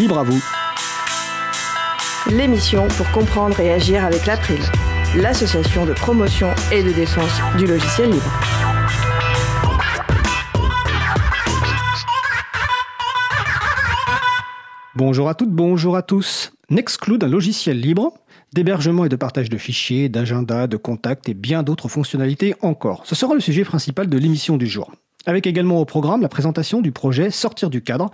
Libre à vous. L'émission pour comprendre et agir avec l'April, l'association de promotion et de défense du logiciel libre. Bonjour à toutes, bonjour à tous. Nextcloud, un logiciel libre d'hébergement et de partage de fichiers, d'agendas, de contacts et bien d'autres fonctionnalités encore. Ce sera le sujet principal de l'émission du jour. Avec également au programme la présentation du projet Sortir du cadre,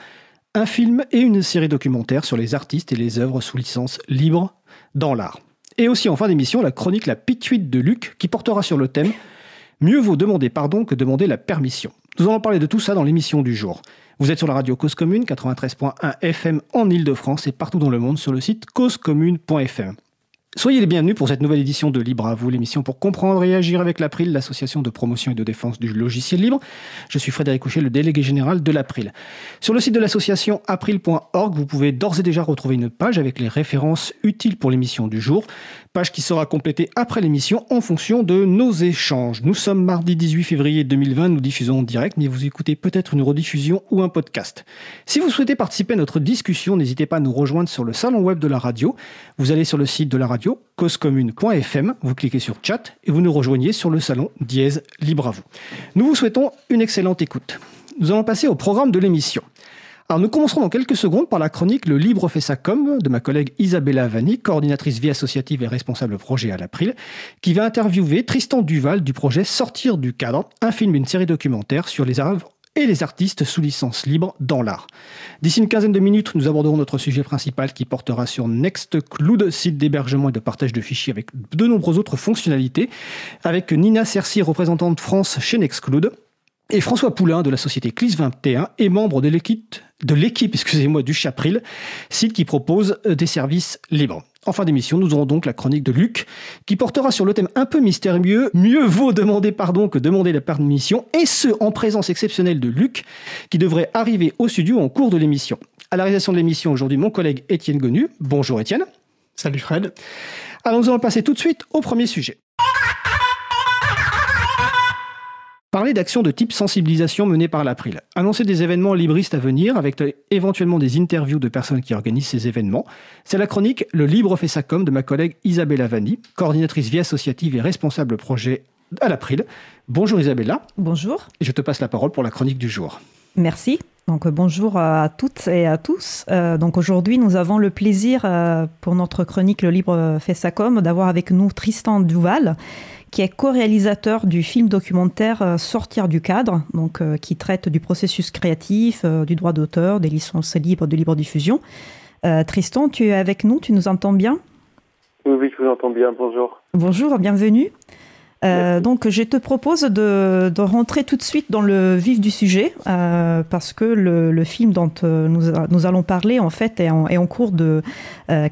un film et une série documentaire sur les artistes et les œuvres sous licence libre dans l'art. Et aussi en fin d'émission, la chronique La Pituite de Luc qui portera sur le thème « Mieux vaut demander pardon que demander la permission ». Nous allons parler de tout ça dans l'émission du jour. Vous êtes sur la radio Cause Commune, 93.1 FM en Ile-de-France et partout dans le monde sur le site causecommune.fm. Soyez les bienvenus pour cette nouvelle édition de Libre à vous, l'émission pour comprendre et agir avec l'April, l'association de promotion et de défense du logiciel libre. Je suis Frédéric Couchet, le délégué général de l'April. Sur le site de l'association april.org, vous pouvez d'ores et déjà retrouver une page avec les références utiles pour l'émission du jour, page qui sera complétée après l'émission en fonction de nos échanges. Nous sommes mardi 18 février 2020, nous diffusons en direct, mais vous écoutez peut-être une rediffusion ou un podcast. Si vous souhaitez participer à notre discussion, n'hésitez pas à nous rejoindre sur le salon web de la radio. Vous allez sur le site de la radio causecommune.fm, vous cliquez sur chat et vous nous rejoignez sur le salon dièse libre à vous. Nous vous souhaitons une excellente écoute. Nous allons passer au programme de l'émission. Alors nous commencerons dans quelques secondes par la chronique Le Libre fait sa com de ma collègue Isabella Vanni, coordinatrice vie associative et responsable projet à l'April, qui va interviewer Tristan Duval du projet Sortir du cadre, un film et une série documentaire sur les œuvres et les artistes sous licence libre dans l'art. D'ici une quinzaine de minutes, nous aborderons notre sujet principal qui portera sur Nextcloud, site d'hébergement et de partage de fichiers avec de nombreuses autres fonctionnalités, avec Nina Cercy, représentante France chez Nextcloud, et François Poulain de la société Cliss XXI et membre de l'équipe du Chapril, site qui propose des services libres. En fin d'émission, nous aurons donc la chronique de Luc qui portera sur le thème un peu mystérieux « Mieux vaut demander pardon que demander la permission » et ce, en présence exceptionnelle de Luc qui devrait arriver au studio en cours de l'émission. À la réalisation de l'émission aujourd'hui, mon collègue Étienne Gonu. Bonjour Étienne. Salut Fred. Alors nous allons passer tout de suite au premier sujet. Parler d'actions de type sensibilisation menées par l'April. Annoncer des événements libristes à venir avec éventuellement des interviews de personnes qui organisent ces événements. C'est la chronique Le Libre fait sa com de ma collègue Isabella Vanni, coordinatrice vie associative et responsable projet à l'April. Bonjour Isabella. Bonjour. Et je te passe la parole pour la chronique du jour. Merci. Donc bonjour à toutes et à tous. Donc aujourd'hui, nous avons le plaisir pour notre chronique Le Libre fait sa com d'avoir avec nous Tristan Duval, qui est co-réalisateur du film documentaire Sortir du cadre, donc qui traite du processus créatif, du droit d'auteur, des licences libres, de libre diffusion. Tristan, tu es avec nous, tu nous entends bien? Oui, je vous entends bien, bonjour. Bonjour, bienvenue. Donc je te propose de rentrer tout de suite dans le vif du sujet, parce que le film dont nous allons parler en fait est en cours de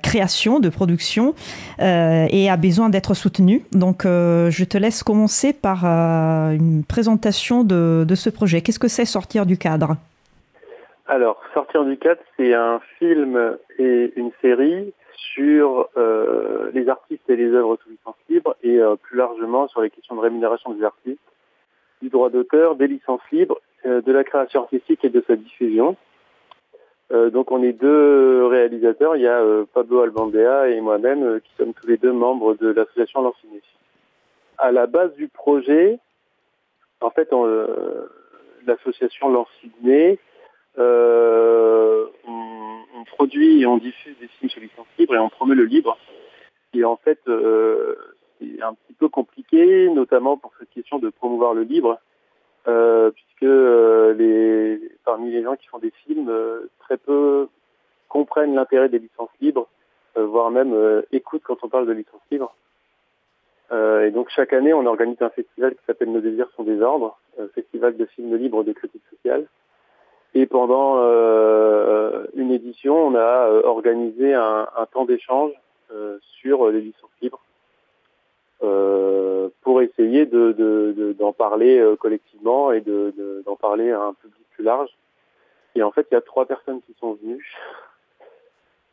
création, de production, et a besoin d'être soutenu. Donc je te laisse commencer par une présentation de ce projet. Qu'est-ce que c'est Sortir du cadre? Alors Sortir du cadre, c'est un film et une série sur les artistes et les œuvres sous licence libre et plus largement sur les questions de rémunération des artistes, du droit d'auteur, des licences libres, de la création artistique et de sa diffusion. Donc on est deux réalisateurs, il y a Pablo Albandea et moi-même qui sommes tous les deux membres de l'association L'en-ciné. À la base du projet, en fait, l'association L'en-ciné, on produit et on diffuse des films sous licence libre et on promeut le libre. Et en fait, c'est un petit peu compliqué, notamment pour cette question de promouvoir le libre, puisque parmi les gens qui font des films, très peu comprennent l'intérêt des licences libres, voire même écoutent quand on parle de licences libres. Et donc chaque année, on organise un festival qui s'appelle Nos désirs sont des ordres, festival de films libres de critique sociale. Et pendant une édition, on a organisé un temps d'échange sur les licences libres pour essayer d'en parler collectivement et d'en parler à un public plus large. Et en fait, il y a 3 personnes qui sont venues.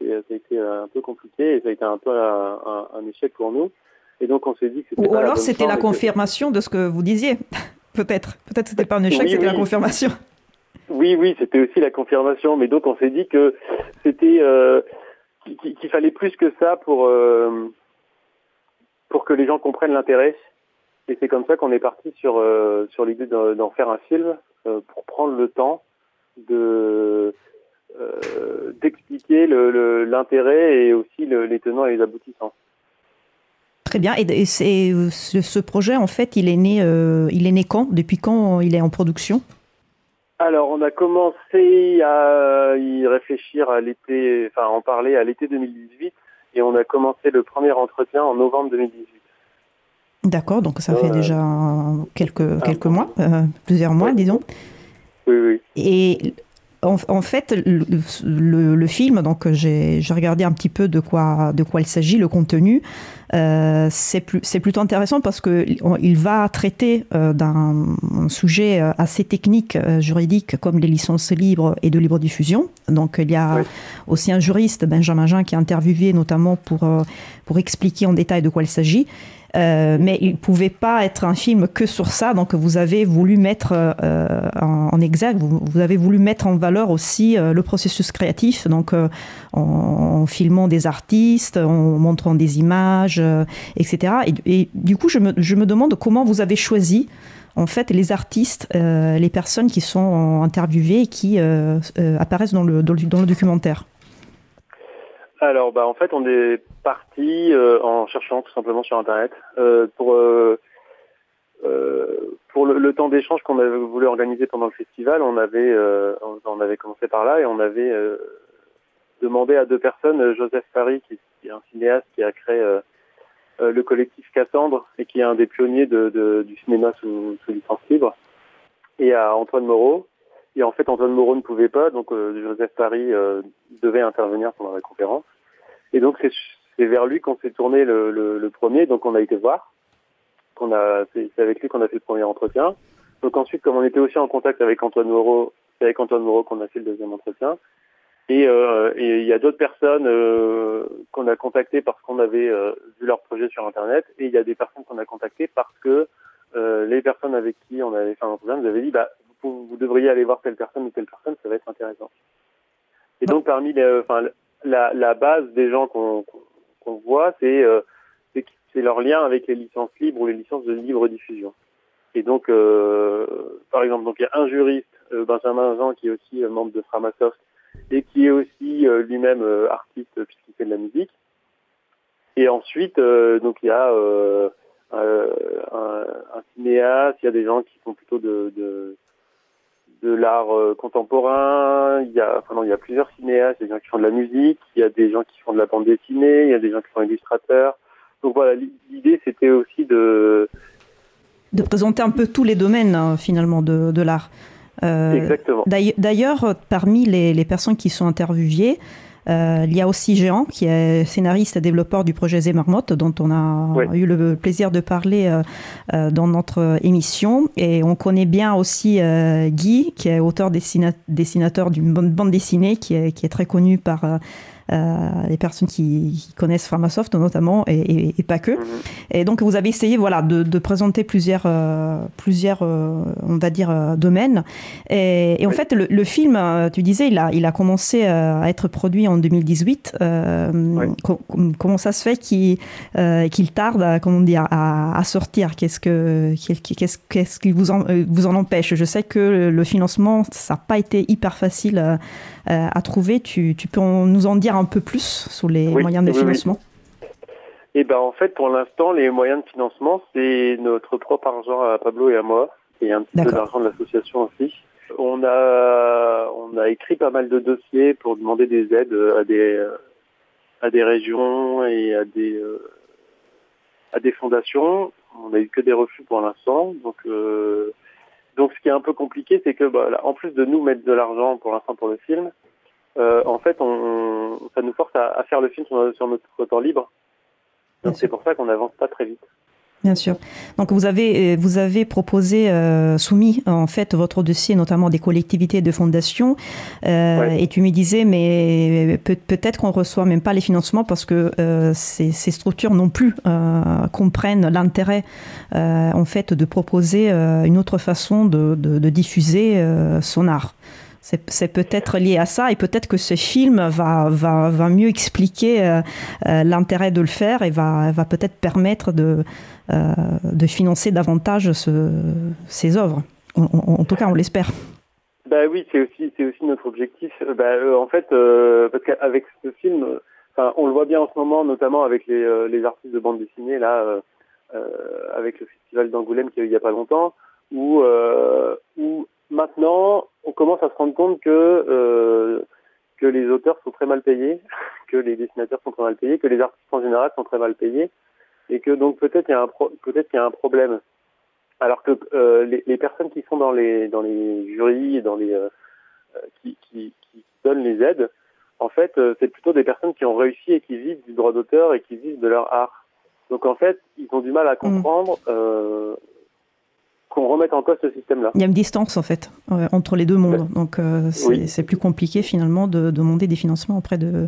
Et ça a été un peu compliqué et ça a été un peu un échec pour nous. Et donc, on s'est dit que c'était... Ou pas alors, c'était la confirmation de ce que vous disiez. Peut-être. Peut-être que c'était pas un échec, c'était la confirmation. Oui, c'était aussi la confirmation. Mais donc on s'est dit que c'était qu'il fallait plus que ça pour que les gens comprennent l'intérêt. Et c'est comme ça qu'on est parti sur l'idée d'en faire un film pour prendre le temps d'expliquer l'intérêt et aussi les tenants et les aboutissants. Très bien. Et ce projet, en fait, il est né quand? Depuis quand il est en production? Alors, on a commencé à y réfléchir à l'été, enfin, en parler à l'été 2018, et on a commencé le premier entretien en novembre 2018. D'accord, donc ça fait déjà quelques mois, plusieurs mois, disons. Oui. Et en fait, le film, donc j'ai regardé un petit peu de quoi il s'agit, le contenu. C'est plutôt intéressant parce que il va traiter d'un sujet assez technique, juridique, comme les licences libres et de libre diffusion. Donc il y a aussi un juriste, Benjamin Jean, qui a interviewé notamment pour expliquer en détail de quoi il s'agit. Mais il ne pouvait pas être un film que sur ça, donc vous avez voulu mettre en exergue, vous avez voulu mettre en valeur aussi le processus créatif, donc en filmant des artistes, en montrant des images, etc. Et du coup, je me demande comment vous avez choisi en fait les artistes, les personnes qui sont interviewées et qui apparaissent dans le documentaire. Alors, en fait, on est parti en cherchant tout simplement sur Internet pour le temps d'échange qu'on avait voulu organiser pendant le festival. On avait commencé par là et on avait demandé à deux personnes, Joseph Paris, qui est un cinéaste qui a créé le collectif Cassandre et qui est un des pionniers du cinéma sous licence libre, et à Antoine Moreau. Et en fait, Antoine Moreau ne pouvait pas, donc Joseph Paris devait intervenir pendant la conférence. Et donc, c'est vers lui qu'on s'est tourné le premier. Donc, on a été voir. C'est avec lui qu'on a fait le premier entretien. Donc ensuite, comme on était aussi en contact avec Antoine Moreau, c'est avec Antoine Moreau qu'on a fait le deuxième entretien. Et il y a d'autres personnes qu'on a contactées parce qu'on avait vu leur projet sur Internet. Et il y a des personnes qu'on a contactées parce que les personnes avec qui on avait fait un entretien nous avaient dit vous devriez aller voir telle personne, ça va être intéressant. Et donc parmi la base des gens qu'on voit, c'est leur lien avec les licences libres ou les licences de libre diffusion. Et donc par exemple, donc il y a un juriste, Benjamin Jean, qui est aussi membre de Framasoft et qui est aussi lui-même artiste puisqu'il fait de la musique. Et ensuite donc il y a un cinéaste, il y a des gens qui sont plutôt de l'art contemporain, il y a plusieurs cinéastes, il y a des gens qui font de la musique, il y a des gens qui font de la bande dessinée, il y a des gens qui sont illustrateurs. Donc voilà, l'idée c'était aussi de présenter un peu tous les domaines finalement de l'art. Exactement. D'ailleurs, parmi les personnes qui sont interviewées, il y a aussi Jean, qui est scénariste et développeur du projet Zé-Marmotte, dont on a eu le plaisir de parler dans notre émission. Et on connaît bien aussi Guy, qui est auteur dessinateur d'une bande dessinée, qui est très connu par les personnes qui connaissent Framasoft notamment, et pas que. Et donc vous avez essayé de présenter plusieurs on va dire domaines, et en fait le film, tu disais, il a commencé à être produit en 2018. Comment ça se fait qu'il tarde à sortir? Qu'est-ce qui vous en empêche? Je sais que le financement, ça n'a pas été hyper facile à trouver. Tu peux nous en dire un peu plus sur les moyens de financement? Et en fait, pour l'instant, les moyens de financement, c'est notre propre argent à Pablo et à moi, et un petit peu d'argent de l'association aussi. On a écrit pas mal de dossiers pour demander des aides à des régions et à des fondations. On n'a eu que des refus pour l'instant, donc ce qui est un peu compliqué, c'est que en plus de nous mettre de l'argent pour l'instant pour le film, en fait, ça nous force à faire le film sur notre temps libre. Donc c'est pour ça qu'on n'avance pas très vite. Bien sûr. Donc vous avez proposé, soumis en fait votre dossier, notamment des collectivités et de fondations, ouais. Et tu me disais, mais peut-être qu'on ne reçoit même pas les financements parce que ces structures non plus comprennent l'intérêt en fait de proposer une autre façon de diffuser son art. C'est peut-être lié à ça, et peut-être que ce film va mieux expliquer l'intérêt de le faire et va peut-être permettre de financer davantage ces œuvres. En tout cas, on l'espère. Bah oui, c'est aussi notre objectif. En fait, parce qu'avec ce film, on le voit bien en ce moment, notamment avec les artistes de bande dessinée, là, avec le festival d'Angoulême qu'il y a pas longtemps, où maintenant, on commence à se rendre compte que les auteurs sont très mal payés, que les dessinateurs sont très mal payés, que les artistes en général sont très mal payés, et que donc peut-être qu'il y a un problème. Alors que les personnes qui sont dans les jurys, qui donnent les aides, en fait, c'est plutôt des personnes qui ont réussi et qui vivent du droit d'auteur et qui vivent de leur art. Donc en fait, ils ont du mal à comprendre. Qu'on remette en cause ce système-là. Il y a une distance, en fait, entre les deux mondes. Donc, c'est plus compliqué, finalement, de demander des financements auprès de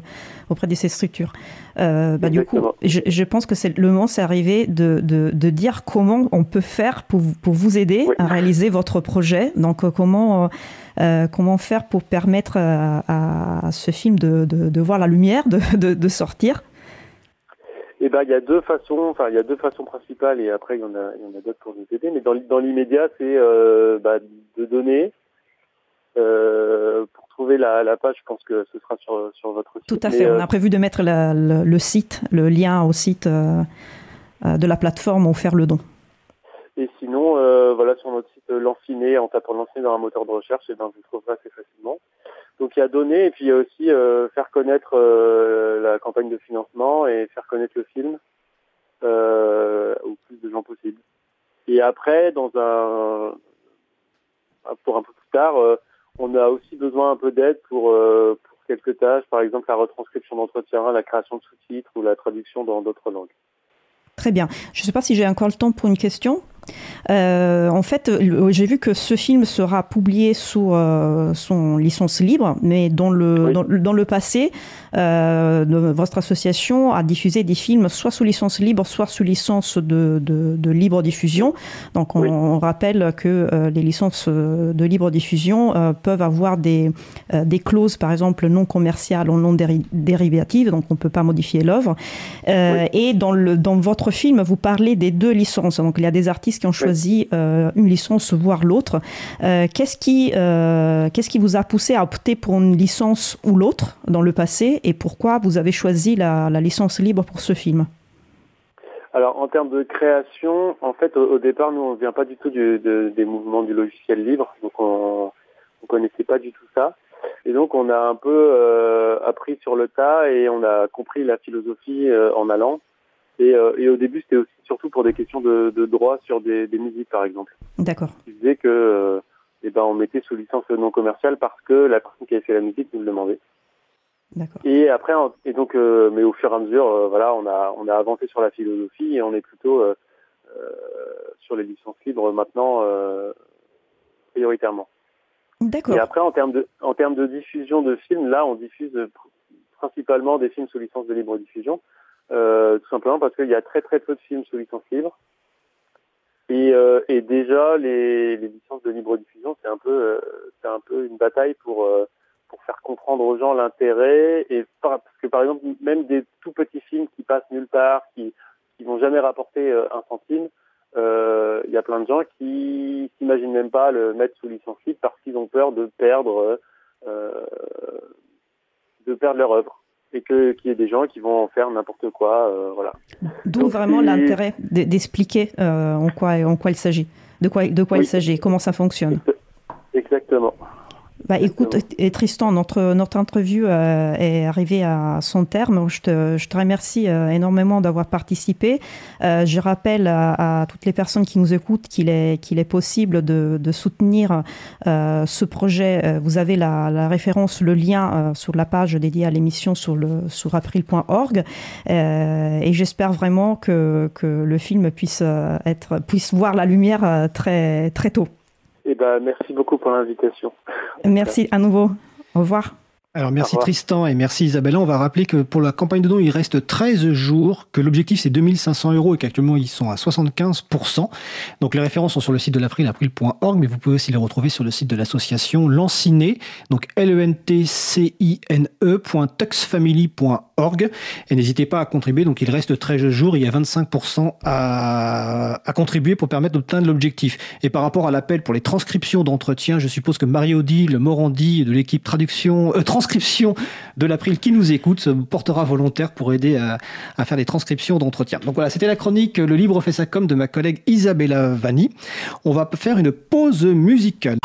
ces structures. Du coup, je pense que c'est le moment, c'est arrivé de dire comment on peut faire pour vous aider à réaliser votre projet. Donc, comment faire pour permettre à ce film de voir la lumière, de sortir. Il y a deux façons, principales, et après il y en a d'autres pour nous aider. Mais dans l'immédiat, c'est de donner. Pour trouver la page, je pense que ce sera sur votre site. Tout à fait. On a prévu de mettre le lien au site de la plateforme où faire le don. Et sinon, sur notre site L'en-ciné, en tapant L'en-ciné dans un moteur de recherche, vous trouverez assez facilement. Donc il y a donner, et puis il y a aussi faire connaître la campagne de financement et faire connaître le film au plus de gens possible. Et après, pour un peu plus tard, on a aussi besoin un peu d'aide pour quelques tâches, par exemple la retranscription d'entretien, la création de sous-titres ou la traduction dans d'autres langues. Très bien. Je ne sais pas si j'ai encore le temps pour une question. En fait, j'ai vu que ce film sera publié sous son licence libre, mais dans le passé, votre association a diffusé des films soit sous licence libre, soit sous licence de libre diffusion. Donc, on rappelle que les licences de libre diffusion peuvent avoir des clauses, par exemple, non commerciales ou non dérivatives, donc on ne peut pas modifier l'œuvre. Et dans votre film, vous parlez des deux licences. Donc, il y a des artistes qui ont choisi une licence, voire l'autre. Qu'est-ce qui vous a poussé à opter pour une licence ou l'autre dans le passé, et pourquoi vous avez choisi la licence libre pour ce film? Alors, en termes de création, en fait, au départ, nous, on ne vient pas du tout des mouvements du logiciel libre, donc on ne connaissait pas du tout ça. Et donc, on a un peu appris sur le tas et on a compris la philosophie en allant. Et au début, c'était aussi surtout pour des questions de droit sur des musiques, par exemple. D'accord. Qui disait que, on mettait sous licence non commerciale parce que la personne qui avait fait la musique nous le demandait. D'accord. Et après, mais au fur et à mesure, on a avancé sur la philosophie et on est plutôt sur les licences libres maintenant prioritairement. D'accord. Et après, en termes de diffusion de films, là, on diffuse principalement des films sous licence de libre diffusion. Tout simplement parce qu'il y a très très peu de films sous licence libre et déjà les licences de libre diffusion c'est un peu une bataille pour faire comprendre aux gens l'intérêt, et parce que par exemple même des tout petits films qui passent nulle part, qui vont jamais rapporter un centime, il y a plein de gens qui s'imaginent même pas le mettre sous licence libre parce qu'ils ont peur de perdre leur œuvre. Et qu'il y ait des gens qui vont en faire n'importe quoi, D'où vraiment l'intérêt d'expliquer en quoi il s'agit, de quoi il s'agit, comment ça fonctionne. Exactement. Bah, écoute, Tristan, notre interview est arrivée à son terme. Je te remercie énormément d'avoir participé. Je rappelle à toutes les personnes qui nous écoutent qu'il est possible de soutenir ce projet. Vous avez la référence, le lien sur la page dédiée à l'émission sur april.org. Et j'espère vraiment que le film puisse voir la lumière très, très tôt. Eh ben, merci beaucoup pour l'invitation. Merci à nouveau. Au revoir. Alors merci Tristan et merci Isabella. On va rappeler que pour la campagne de dons, il reste 13 jours, que l'objectif c'est 2 500 € et qu'actuellement ils sont à 75%. Donc les références sont sur le site de l'April, april.org, mais vous pouvez aussi les retrouver sur le site de l'association L'en-ciné, donc lentcine.tuxfamily.org. Et n'hésitez pas à contribuer, donc il reste 13 jours, il y a 25% à contribuer pour permettre d'obtenir l'objectif. Et par rapport à l'appel pour les transcriptions d'entretien, je suppose que Marie-Audi, le Morandi de l'équipe transcription de l'April qui nous écoute se portera volontaire pour aider à faire des transcriptions d'entretien. Donc voilà, c'était la chronique Le Libre fait sa com de ma collègue Isabella Vanni. On va faire une pause musicale.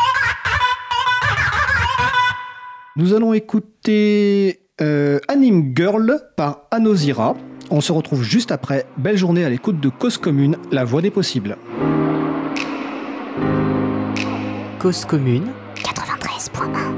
Nous allons écouter Anime Girl par Anozira. On se retrouve juste après. Belle journée à l'écoute de Cause Commune, la voix des possibles. Cause Commune 93.1.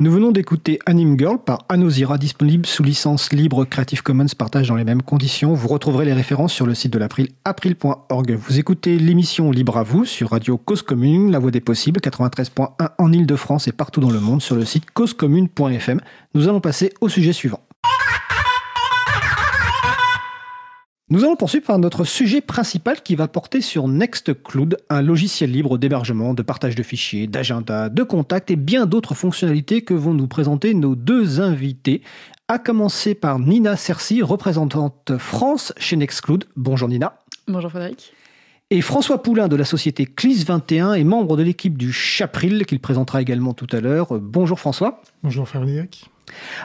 Nous venons d'écouter Anime Girl par Anozira, disponible sous licence libre Creative Commons, partage dans les mêmes conditions. Vous retrouverez les références sur le site de l'April, april.org. Vous écoutez l'émission Libre à vous sur Radio Cause Commune, la voix des possibles, 93.1 en Ile-de-France et partout dans le monde sur le site causecommune.fm. Nous allons passer au sujet suivant. Nous allons poursuivre par notre sujet principal qui va porter sur Nextcloud, un logiciel libre d'hébergement, de partage de fichiers, d'agenda, de contacts et bien d'autres fonctionnalités que vont nous présenter nos deux invités, à commencer par Nina Cercy, représentante France chez Nextcloud. Bonjour Nina. Bonjour Frédéric. Et François Poulain de la société Cliss XXI est membre de l'équipe du Chapril qu'il présentera également tout à l'heure. Bonjour François. Bonjour Frédéric.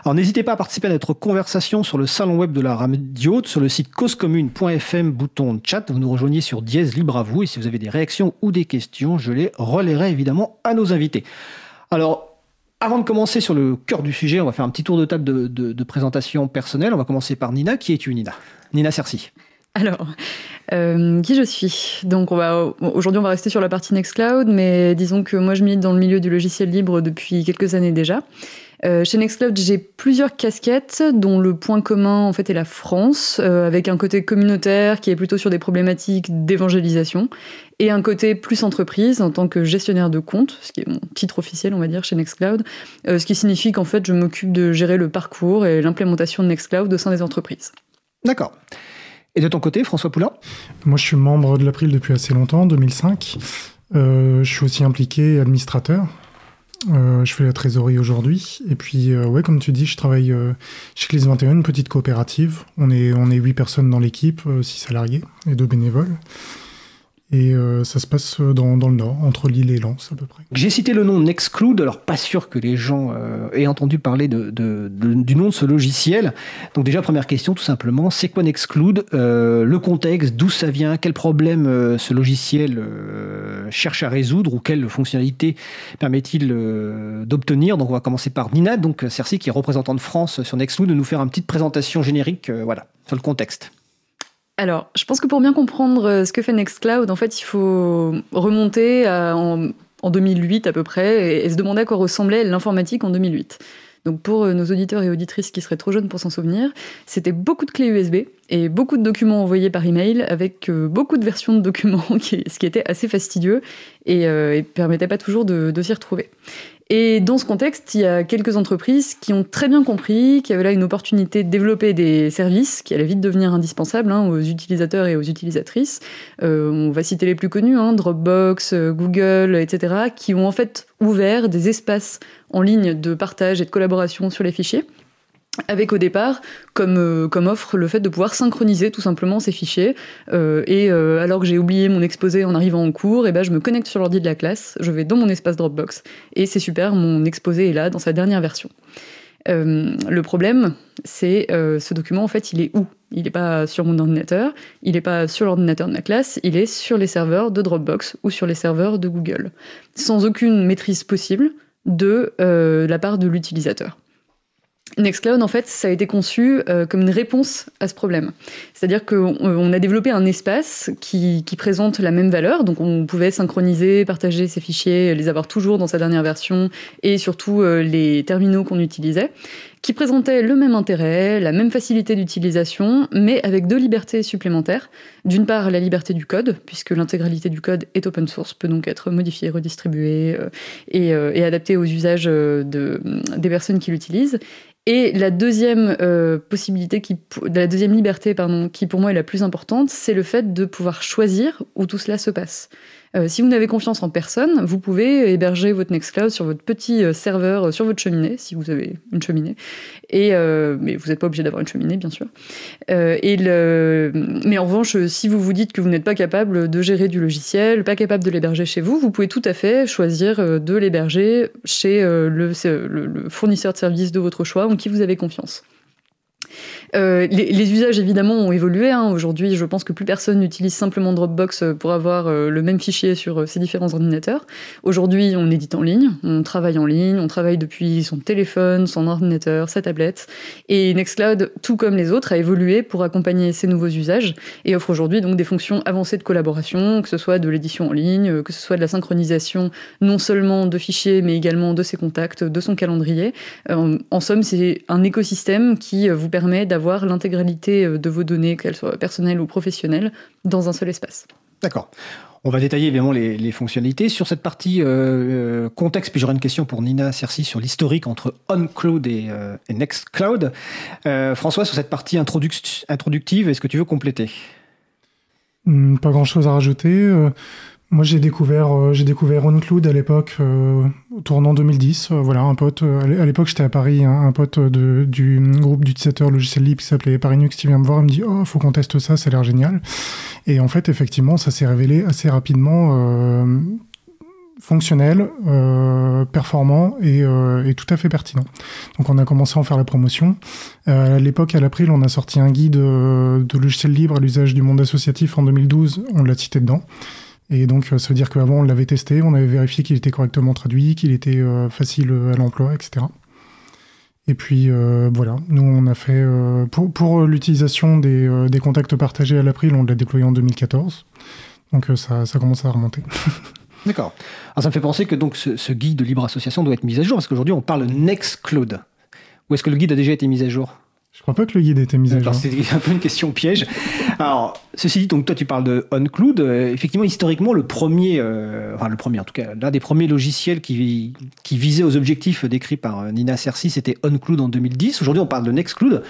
Alors n'hésitez pas à participer à notre conversation sur le salon web de la radio, sur le site causecommune.fm, bouton chat, vous nous rejoignez sur dièse libre à vous et si vous avez des réactions ou des questions, je les relayerai évidemment à nos invités. Alors avant de commencer sur le cœur du sujet, on va faire un petit tour de table de présentation personnelle. On va commencer par Nina. Qui es-tu Nina? Nina Cercy. Alors, qui je suis? Donc, aujourd'hui, on va rester sur la partie Nextcloud, mais disons que moi, je milite dans le milieu du logiciel libre depuis quelques années déjà. Chez Nextcloud, j'ai plusieurs casquettes, dont le point commun, en fait, est la France, avec un côté communautaire qui est plutôt sur des problématiques d'évangélisation, et un côté plus entreprise en tant que gestionnaire de compte, ce qui est mon titre officiel, on va dire, chez Nextcloud, ce qui signifie qu'en fait, je m'occupe de gérer le parcours et l'implémentation de Nextcloud au sein des entreprises. D'accord. Et de ton côté, François Poulain? Moi, je suis membre de l'April depuis assez longtemps, 2005. Je suis aussi impliqué administrateur. Je fais la trésorerie aujourd'hui. Et puis, ouais, comme tu dis, je travaille chez Cliss XXI, une petite coopérative. On est 8 personnes dans l'équipe, 6 salariés et 2 bénévoles. Et ça se passe dans le Nord, entre Lille et Lens à peu près. J'ai cité le nom Nextcloud, alors pas sûr que les gens aient entendu parler du nom de ce logiciel. Donc déjà, première question tout simplement, c'est quoi Nextcloud? Le contexte, d'où ça vient? Quel problème ce logiciel cherche à résoudre? Ou quelles fonctionnalités permet-il d'obtenir? Donc on va commencer par Nina, donc Cercy qui est représentante de France sur Nextcloud, de nous faire une petite présentation générique voilà, sur le contexte. Alors, je pense que pour bien comprendre ce que fait Nextcloud, en fait, il faut remonter en 2008 à peu près et se demander à quoi ressemblait l'informatique en 2008. Donc pour nos auditeurs et auditrices qui seraient trop jeunes pour s'en souvenir, c'était beaucoup de clés USB et beaucoup de documents envoyés par email avec beaucoup de versions de documents, ce qui était assez fastidieux et ne permettait pas toujours de s'y retrouver. Et dans ce contexte, il y a quelques entreprises qui ont très bien compris qu'il y avait là une opportunité de développer des services qui allaient vite devenir indispensables aux utilisateurs et aux utilisatrices. On va citer les plus connus, Dropbox, Google, etc., qui ont en fait ouvert des espaces en ligne de partage et de collaboration sur les fichiers, avec au départ comme offre le fait de pouvoir synchroniser tout simplement ces fichiers. Et alors que j'ai oublié mon exposé en arrivant en cours, et ben je me connecte sur l'ordi de la classe, je vais dans mon espace Dropbox, et c'est super, mon exposé est là dans sa dernière version. Le problème, c'est ce document, en fait, il est où? Il n'est pas sur mon ordinateur, il n'est pas sur l'ordinateur de ma classe, il est sur les serveurs de Dropbox ou sur les serveurs de Google, sans aucune maîtrise possible de la part de l'utilisateur. Nextcloud, en fait, ça a été conçu comme une réponse à ce problème. C'est-à-dire qu'on a développé un espace qui présente la même valeur, donc on pouvait synchroniser, partager ces fichiers, les avoir toujours dans sa dernière version, et surtout les terminaux qu'on utilisait, qui présentait le même intérêt, la même facilité d'utilisation, mais avec deux libertés supplémentaires. D'une part, la liberté du code, puisque l'intégralité du code est open source, peut donc être modifiée, redistribuée et adaptée aux usages des personnes qui l'utilisent. Et la deuxième liberté, qui pour moi est la plus importante, c'est le fait de pouvoir choisir où tout cela se passe. Si vous n'avez confiance en personne, vous pouvez héberger votre Nextcloud sur votre petit serveur, sur votre cheminée, si vous avez une cheminée. Mais vous n'êtes pas obligé d'avoir une cheminée, bien sûr. Mais en revanche, si vous vous dites que vous n'êtes pas capable de gérer du logiciel, pas capable de l'héberger chez vous, vous pouvez tout à fait choisir de l'héberger chez le fournisseur de services de votre choix en qui vous avez confiance. Les usages, évidemment, ont évolué. Hein. Aujourd'hui, je pense que plus personne n'utilise simplement Dropbox pour avoir le même fichier sur ses différents ordinateurs. Aujourd'hui, on édite en ligne, on travaille en ligne, on travaille depuis son téléphone, son ordinateur, sa tablette. Et Nextcloud, tout comme les autres, a évolué pour accompagner ces nouveaux usages et offre aujourd'hui donc des fonctions avancées de collaboration, que ce soit de l'édition en ligne, que ce soit de la synchronisation non seulement de fichiers, mais également de ses contacts, de son calendrier. En somme, c'est un écosystème qui vous permet d'avoir l'intégralité de vos données, qu'elles soient personnelles ou professionnelles, dans un seul espace. D'accord. On va détailler évidemment les fonctionnalités. Sur cette partie contexte, puis j'aurai une question pour Nina Cercy sur l'historique entre ownCloud et Nextcloud. François, sur cette partie introductive, est-ce que tu veux compléter ? Pas grand-chose à rajouter. Moi, j'ai découvert ownCloud à l'époque, tournant 2010. Voilà, un pote. À l'époque, j'étais à Paris. Hein, un pote du groupe d'utilisateurs logiciels libres qui s'appelait Paris Nux qui vient me voir et me dit « Oh, faut qu'on teste ça, ça a l'air génial ». Et en fait, effectivement, ça s'est révélé assez rapidement fonctionnel, performant et tout à fait pertinent. Donc on a commencé à en faire la promotion. À l'époque, à l'April, on a sorti un guide de logiciels libres à l'usage du monde associatif en 2012. On l'a cité dedans. Et donc, ça veut dire qu'avant, on l'avait testé, on avait vérifié qu'il était correctement traduit, qu'il était facile à l'emploi, etc. Et puis, voilà, nous, on a fait... pour l'utilisation des contacts partagés à l'April, on l'a déployé en 2014. Donc, ça commence à remonter. D'accord. Alors, ça me fait penser que donc, ce guide de libre association doit être mis à jour, parce qu'aujourd'hui, on parle Nextcloud. Ou est-ce que le guide a déjà été mis à jour ? Je crois pas que le guide ait été mis à jour. C'est un peu une question piège. Alors, ceci dit, donc toi tu parles de ownCloud. Effectivement, historiquement, le premier, en tout cas, l'un des premiers logiciels qui visait aux objectifs décrits par Nina Cercy, c'était ownCloud en 2010. Aujourd'hui, on parle de Nextcloud.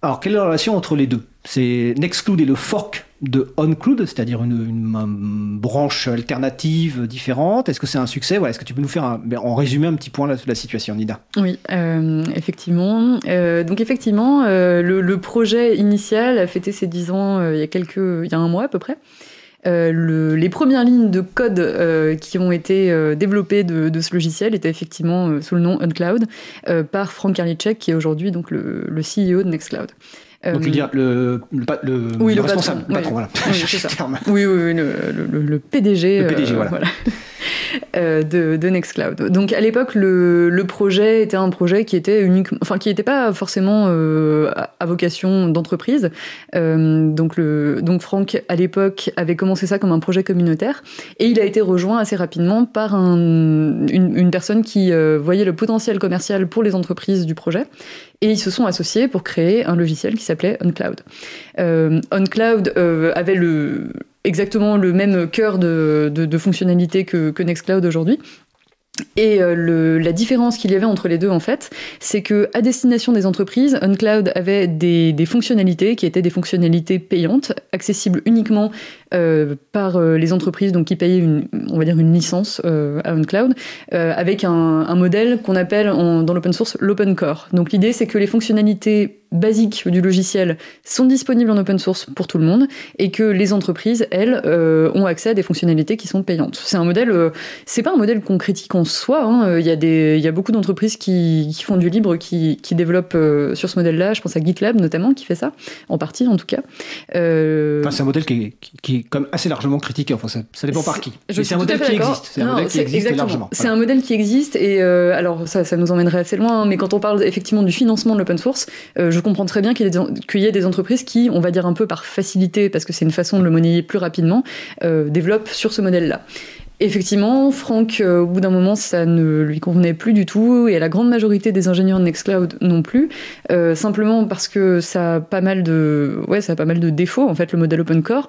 Alors, quelle est la relation entre les deux ? Nextcloud est le fork de ownCloud, c'est-à-dire une branche alternative différente. Est-ce que c'est un succès ? Voilà, est-ce que tu peux nous faire en résumé un petit point sur la situation, Nina ? Oui, effectivement. Donc effectivement, le projet initial a fêté ses 10 ans il y a un mois à peu près. Les premières lignes de code qui ont été développées de ce logiciel étaient effectivement sous le nom ownCloud par Frank Karliczek, qui est aujourd'hui donc le CEO de Nextcloud. Donc le responsable, patron, voilà. Oui, je cherche le terme. Oui, le PDG. Le PDG, voilà. De Nextcloud. Donc à l'époque, le projet était un projet qui était qui n'était pas forcément à vocation d'entreprise. Donc Franck à l'époque avait commencé ça comme un projet communautaire et il a été rejoint assez rapidement par une personne qui voyait le potentiel commercial pour les entreprises du projet. Et ils se sont associés pour créer un logiciel qui s'appelait ownCloud. ownCloud avait exactement le même cœur de fonctionnalité que Nextcloud aujourd'hui. Et la différence qu'il y avait entre les deux, en fait, c'est que à destination des entreprises, ownCloud avait des fonctionnalités qui étaient des fonctionnalités payantes, accessibles uniquement par les entreprises, donc qui payaient une licence à ownCloud, avec un modèle qu'on appelle dans l'open source l'open core. Donc l'idée, c'est que les fonctionnalités basiques du logiciel sont disponibles en open source pour tout le monde et que les entreprises, elles, ont accès à des fonctionnalités qui sont payantes. C'est un modèle, c'est pas un modèle qu'on critique en soi, hein. Il y a beaucoup d'entreprises qui font du libre, qui développent sur ce modèle-là. Je pense à GitLab notamment qui fait ça, en partie en tout cas. C'est un modèle qui est comme assez largement critiqué, enfin ça dépend par qui. C'est un modèle qui existe, largement. C'est un modèle qui existe et alors ça nous emmènerait assez loin, hein, mais quand on parle effectivement du financement de l'open source, je comprends très bien qu'il y ait des entreprises qui, on va dire un peu par facilité, parce que c'est une façon de le monnayer plus rapidement, développent sur ce modèle-là. Effectivement, Franck, au bout d'un moment, ça ne lui convenait plus du tout, et à la grande majorité des ingénieurs de Nextcloud non plus, simplement parce que ça a pas mal de défauts, en fait, le modèle open core.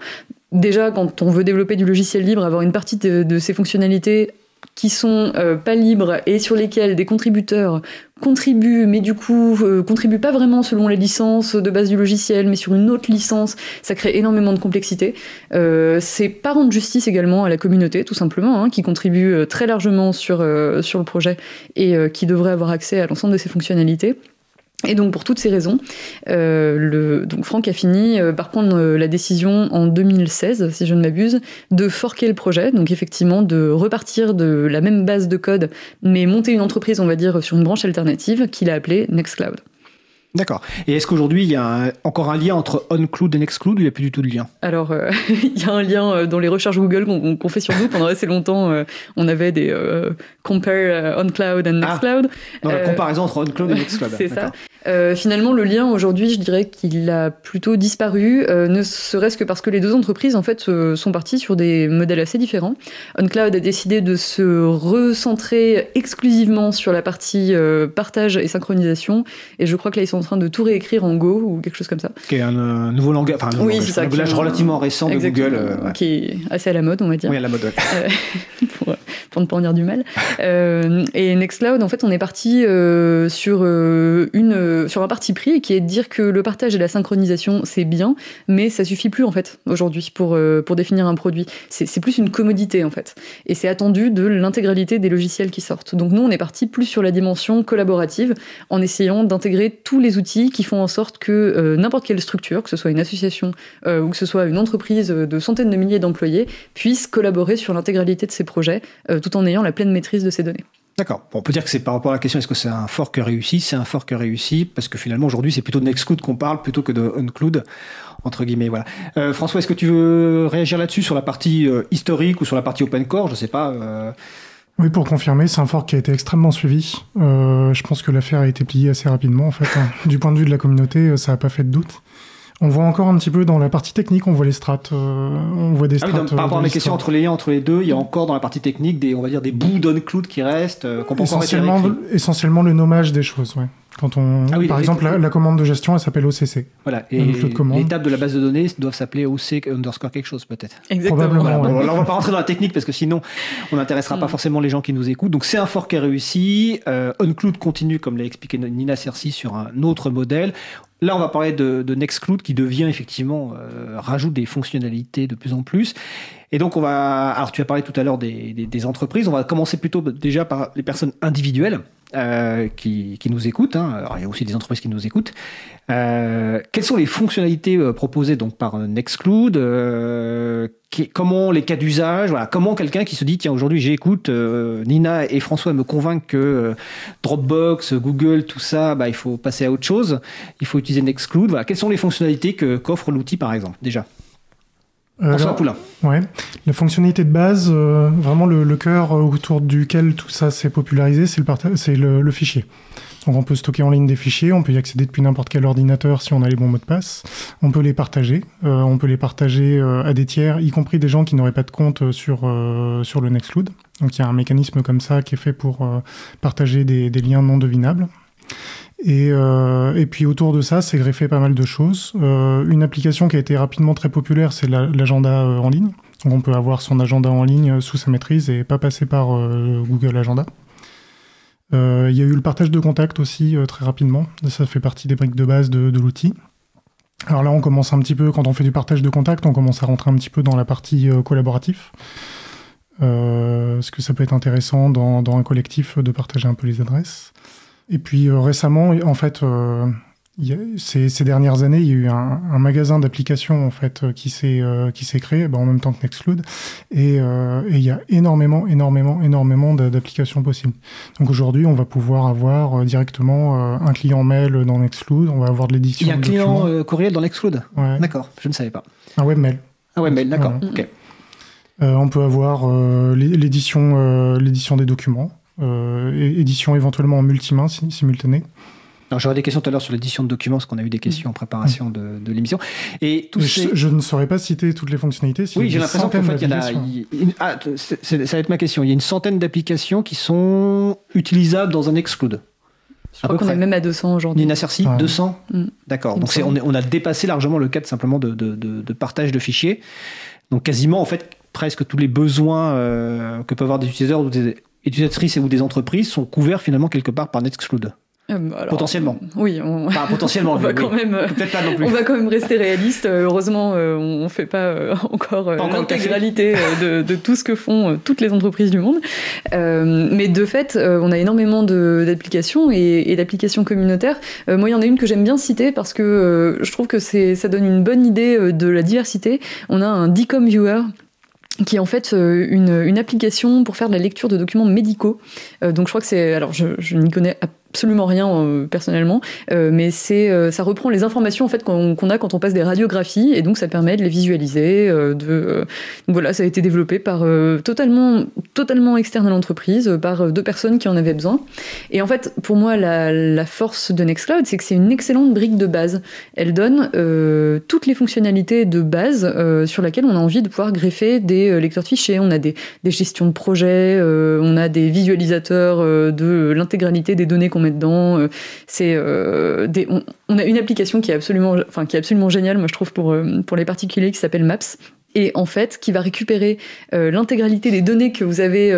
Déjà, quand on veut développer du logiciel libre, avoir une partie de ses fonctionnalités qui sont pas libres et sur lesquels des contributeurs contribuent, mais du coup contribuent pas vraiment selon les licences de base du logiciel, mais sur une autre licence, ça crée énormément de complexité. C'est pas rendre justice également à la communauté, tout simplement, hein, qui contribue très largement sur le projet et qui devrait avoir accès à l'ensemble de ses fonctionnalités. Et donc pour toutes ces raisons, donc Franck a fini par prendre la décision en 2016, si je ne m'abuse, de forquer le projet, donc effectivement de repartir de la même base de code, mais monter une entreprise, on va dire, sur une branche alternative qu'il a appelée Nextcloud. D'accord. Et est-ce qu'aujourd'hui, il y a encore un lien entre ownCloud et Nextcloud ou il n'y a plus du tout de lien? Alors, il y a un lien dans les recherches Google qu'on fait sur nous. Pendant assez longtemps, on avait des compare ownCloud and Nextcloud. Dans la comparaison entre ownCloud et Nextcloud. C'est ça. Finalement, le lien aujourd'hui, je dirais qu'il a plutôt disparu, ne serait-ce que parce que les deux entreprises, en fait, sont parties sur des modèles assez différents. ownCloud a décidé de se recentrer exclusivement sur la partie partage et synchronisation. Et je crois que là, ils sont en train de tout réécrire en Go ou quelque chose comme ça. Qui est un nouveau langage, enfin, un langage relativement récent de Google. Ouais. Qui est assez à la mode, on va dire. Oui, à la mode, ouais. Pour ne pas en dire du mal. Et Nextcloud, en fait, on est parti sur un parti pris qui est de dire que le partage et la synchronisation, c'est bien, mais ça suffit plus, en fait, aujourd'hui, pour définir un produit. C'est plus une commodité, en fait. Et c'est attendu de l'intégralité des logiciels qui sortent. Donc, nous, on est parti plus sur la dimension collaborative en essayant d'intégrer tous les outils qui font en sorte que n'importe quelle structure, que ce soit une association ou que ce soit une entreprise de centaines de milliers d'employés, puisse collaborer sur l'intégralité de ces projets tout en ayant la pleine maîtrise de ces données. D'accord. Bon, on peut dire que c'est par rapport à la question, est-ce que c'est un fork réussi? C'est un fork réussi parce que finalement aujourd'hui c'est plutôt de Nextcloud qu'on parle plutôt que de ownCloud, entre guillemets. Voilà. François, est-ce que tu veux réagir là-dessus sur la partie historique ou sur la partie open core? Je ne sais pas. Oui, pour confirmer, c'est un fork qui a été extrêmement suivi. Je pense que l'affaire a été pliée assez rapidement en fait. Du point de vue de la communauté, ça n'a pas fait de doute. On voit encore un petit peu dans la partie technique, on voit les strates, on voit des strates. Ah oui, par rapport à mes questions entre les liens entre les deux, il y a encore dans la partie technique des, on va dire, des bouts d'oncloud qui restent, qu'on peut essentiellement, le nommage des choses, ouais. Quand on, ah oui, par exemple, la commande de gestion, elle s'appelle OCC. Voilà. Et les tables de la base de données doivent s'appeler OC underscore quelque chose, peut-être. Exactement. Probablement. Voilà. Ouais. Là, on ne va pas rentrer dans la technique parce que sinon, on n'intéressera pas forcément les gens qui nous écoutent. Donc, c'est un fork qui est réussi. ownCloud continue, comme l'a expliqué Nina Cercy, sur un autre modèle. Là, on va parler de Nextcloud qui devient effectivement, rajoute des fonctionnalités de plus en plus. Et donc, on va. Alors, tu as parlé tout à l'heure des entreprises. On va commencer plutôt déjà par les personnes individuelles. Qui nous écoutent, hein. Alors, il y a aussi des entreprises qui nous écoutent. Quelles sont les fonctionnalités proposées donc par Nextcloud, comment les cas d'usage, voilà, comment quelqu'un qui se dit tiens aujourd'hui j'écoute Nina et François me convainquent que Dropbox, Google, tout ça, bah, il faut passer à autre chose, il faut utiliser Nextcloud. Voilà. Quelles sont les fonctionnalités qu'offre l'outil par exemple déjà? François Poulain. Ouais. La fonctionnalité de base, vraiment le cœur autour duquel tout ça s'est popularisé, c'est le fichier. Donc on peut stocker en ligne des fichiers, on peut y accéder depuis n'importe quel ordinateur si on a les bons mots de passe. On peut les partager, à des tiers, y compris des gens qui n'auraient pas de compte sur le Nextcloud. Donc il y a un mécanisme comme ça qui est fait pour partager des liens non devinables. Et puis autour de ça, c'est greffé pas mal de choses. Une application qui a été rapidement très populaire, c'est l'agenda en ligne. Donc on peut avoir son agenda en ligne sous sa maîtrise et pas passer par Google Agenda. Il y a eu le partage de contacts aussi très rapidement. Ça fait partie des briques de base de l'outil. Alors là, on commence un petit peu, quand on fait du partage de contacts, on commence à rentrer un petit peu dans la partie collaboratif. Parce que ça peut être intéressant dans un collectif de partager un peu les adresses. Et puis récemment, en fait, ces dernières années, il y a eu un magasin d'applications en fait qui s'est créé, en même temps que Nextcloud, et il y a énormément d'applications possibles. Donc aujourd'hui, on va pouvoir avoir directement un client mail dans Nextcloud, on va avoir de l'édition. Il y a un client courriel dans Nextcloud. Ouais. D'accord, je ne savais pas. Un webmail. Un webmail, d'accord. Ouais. Ok. On peut avoir l'édition des documents. Édition éventuellement en multimain simultanée. Alors j'aurais des questions tout à l'heure sur l'édition de documents parce qu'on a eu des questions en préparation de l'émission. Et je ne saurais pas citer toutes les fonctionnalités. Oui, j'ai l'impression qu'en fait ça va être ma question. Il y a une centaine d'applications qui sont utilisables dans un Nextcloud. Je crois qu'on est même à 200 aujourd'hui. Nina Cercy, ouais. 200 D'accord. Donc on a dépassé largement le cadre simplement de partage de fichiers. Donc quasiment en fait presque tous les besoins que peuvent avoir des utilisateurs ou des utilisatrices ou des entreprises sont couverts finalement quelque part par Nextcloud. Potentiellement. Oui. Enfin, potentiellement. On va quand même rester réaliste. Heureusement, on ne fait pas encore l'intégralité de tout ce que font toutes les entreprises du monde. Mais de fait, on a énormément d'applications et d'applications communautaires. Moi, il y en a une que j'aime bien citer parce que je trouve que ça donne une bonne idée de la diversité. On a un DCOM Viewer qui est en fait une application pour faire de la lecture de documents médicaux. Donc je crois que c'est... Alors je n'y connais absolument rien personnellement, mais c'est ça reprend les informations en fait qu'on a quand on passe des radiographies, et donc ça permet de les visualiser. Donc voilà, ça a été développé par totalement externe à l'entreprise, par deux personnes qui en avaient besoin. Et en fait, pour moi, la force de Nextcloud, c'est que c'est une excellente brique de base. Elle donne toutes les fonctionnalités de base sur laquelle on a envie de pouvoir greffer des lecteurs de fichiers. On a des gestions de projets, on a des visualisateurs de l'intégralité des données qu'on met dedans. On a une application qui est absolument géniale, moi je trouve, pour les particuliers, qui s'appelle Maps. Et en fait, qui va récupérer l'intégralité des données que vous avez,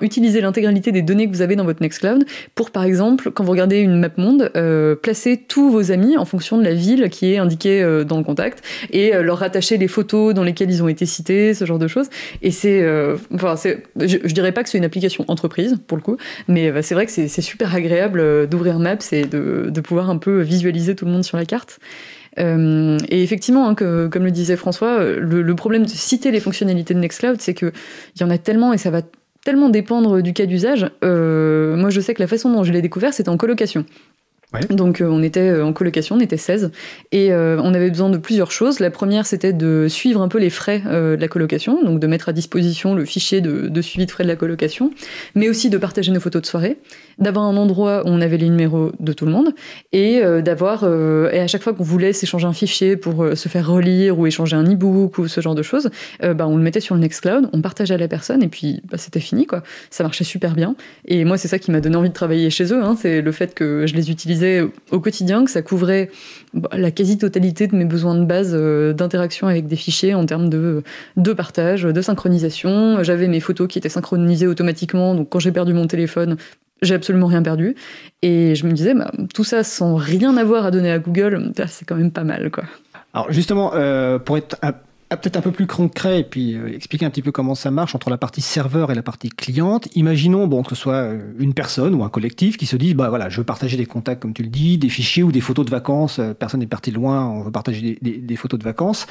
utiliser l'intégralité des données que vous avez dans votre Nextcloud pour, par exemple, quand vous regardez une map monde, placer tous vos amis en fonction de la ville qui est indiquée dans le contact, et leur rattacher les photos dans lesquelles ils ont été cités, ce genre de choses. Et c'est, je dirais pas que c'est une application entreprise pour le coup, mais c'est vrai que c'est super agréable d'ouvrir Maps et de pouvoir un peu visualiser tout le monde sur la carte. Et effectivement, hein, comme le disait François, le problème de citer les fonctionnalités de Nextcloud, c'est qu'il y en a tellement et ça va tellement dépendre du cas d'usage. Moi, je sais que la façon dont je l'ai découvert, c'était en colocation. Ouais. Donc on était en colocation, on était 16, et on avait besoin de plusieurs choses. La première, c'était de suivre un peu les frais de la colocation, donc de mettre à disposition le fichier de suivi de frais de la colocation, mais aussi de partager nos photos de soirée, d'avoir un endroit où on avait les numéros de tout le monde, et et à chaque fois qu'on voulait s'échanger un fichier pour se faire relire ou échanger un e-book ou ce genre de choses, on le mettait sur le Nextcloud, on partageait à la personne, et puis c'était fini, quoi. Ça marchait super bien, et moi c'est ça qui m'a donné envie de travailler chez eux, hein, c'est le fait que je les utilisais au quotidien, que ça couvrait la quasi-totalité de mes besoins de base d'interaction avec des fichiers en termes de partage, de synchronisation. J'avais mes photos qui étaient synchronisées automatiquement, donc quand j'ai perdu mon téléphone, j'ai absolument rien perdu. Et je me disais, tout ça sans rien avoir à donner à Google, c'est quand même pas mal, quoi. Alors justement, pour être peut-être un peu plus concret, et puis expliquer un petit peu comment ça marche entre la partie serveur et la partie cliente. Imaginons que ce soit une personne ou un collectif qui se dit, je veux partager des contacts, comme tu le dis, des fichiers ou des photos de vacances. Personne n'est parti loin, on veut partager des photos de vacances.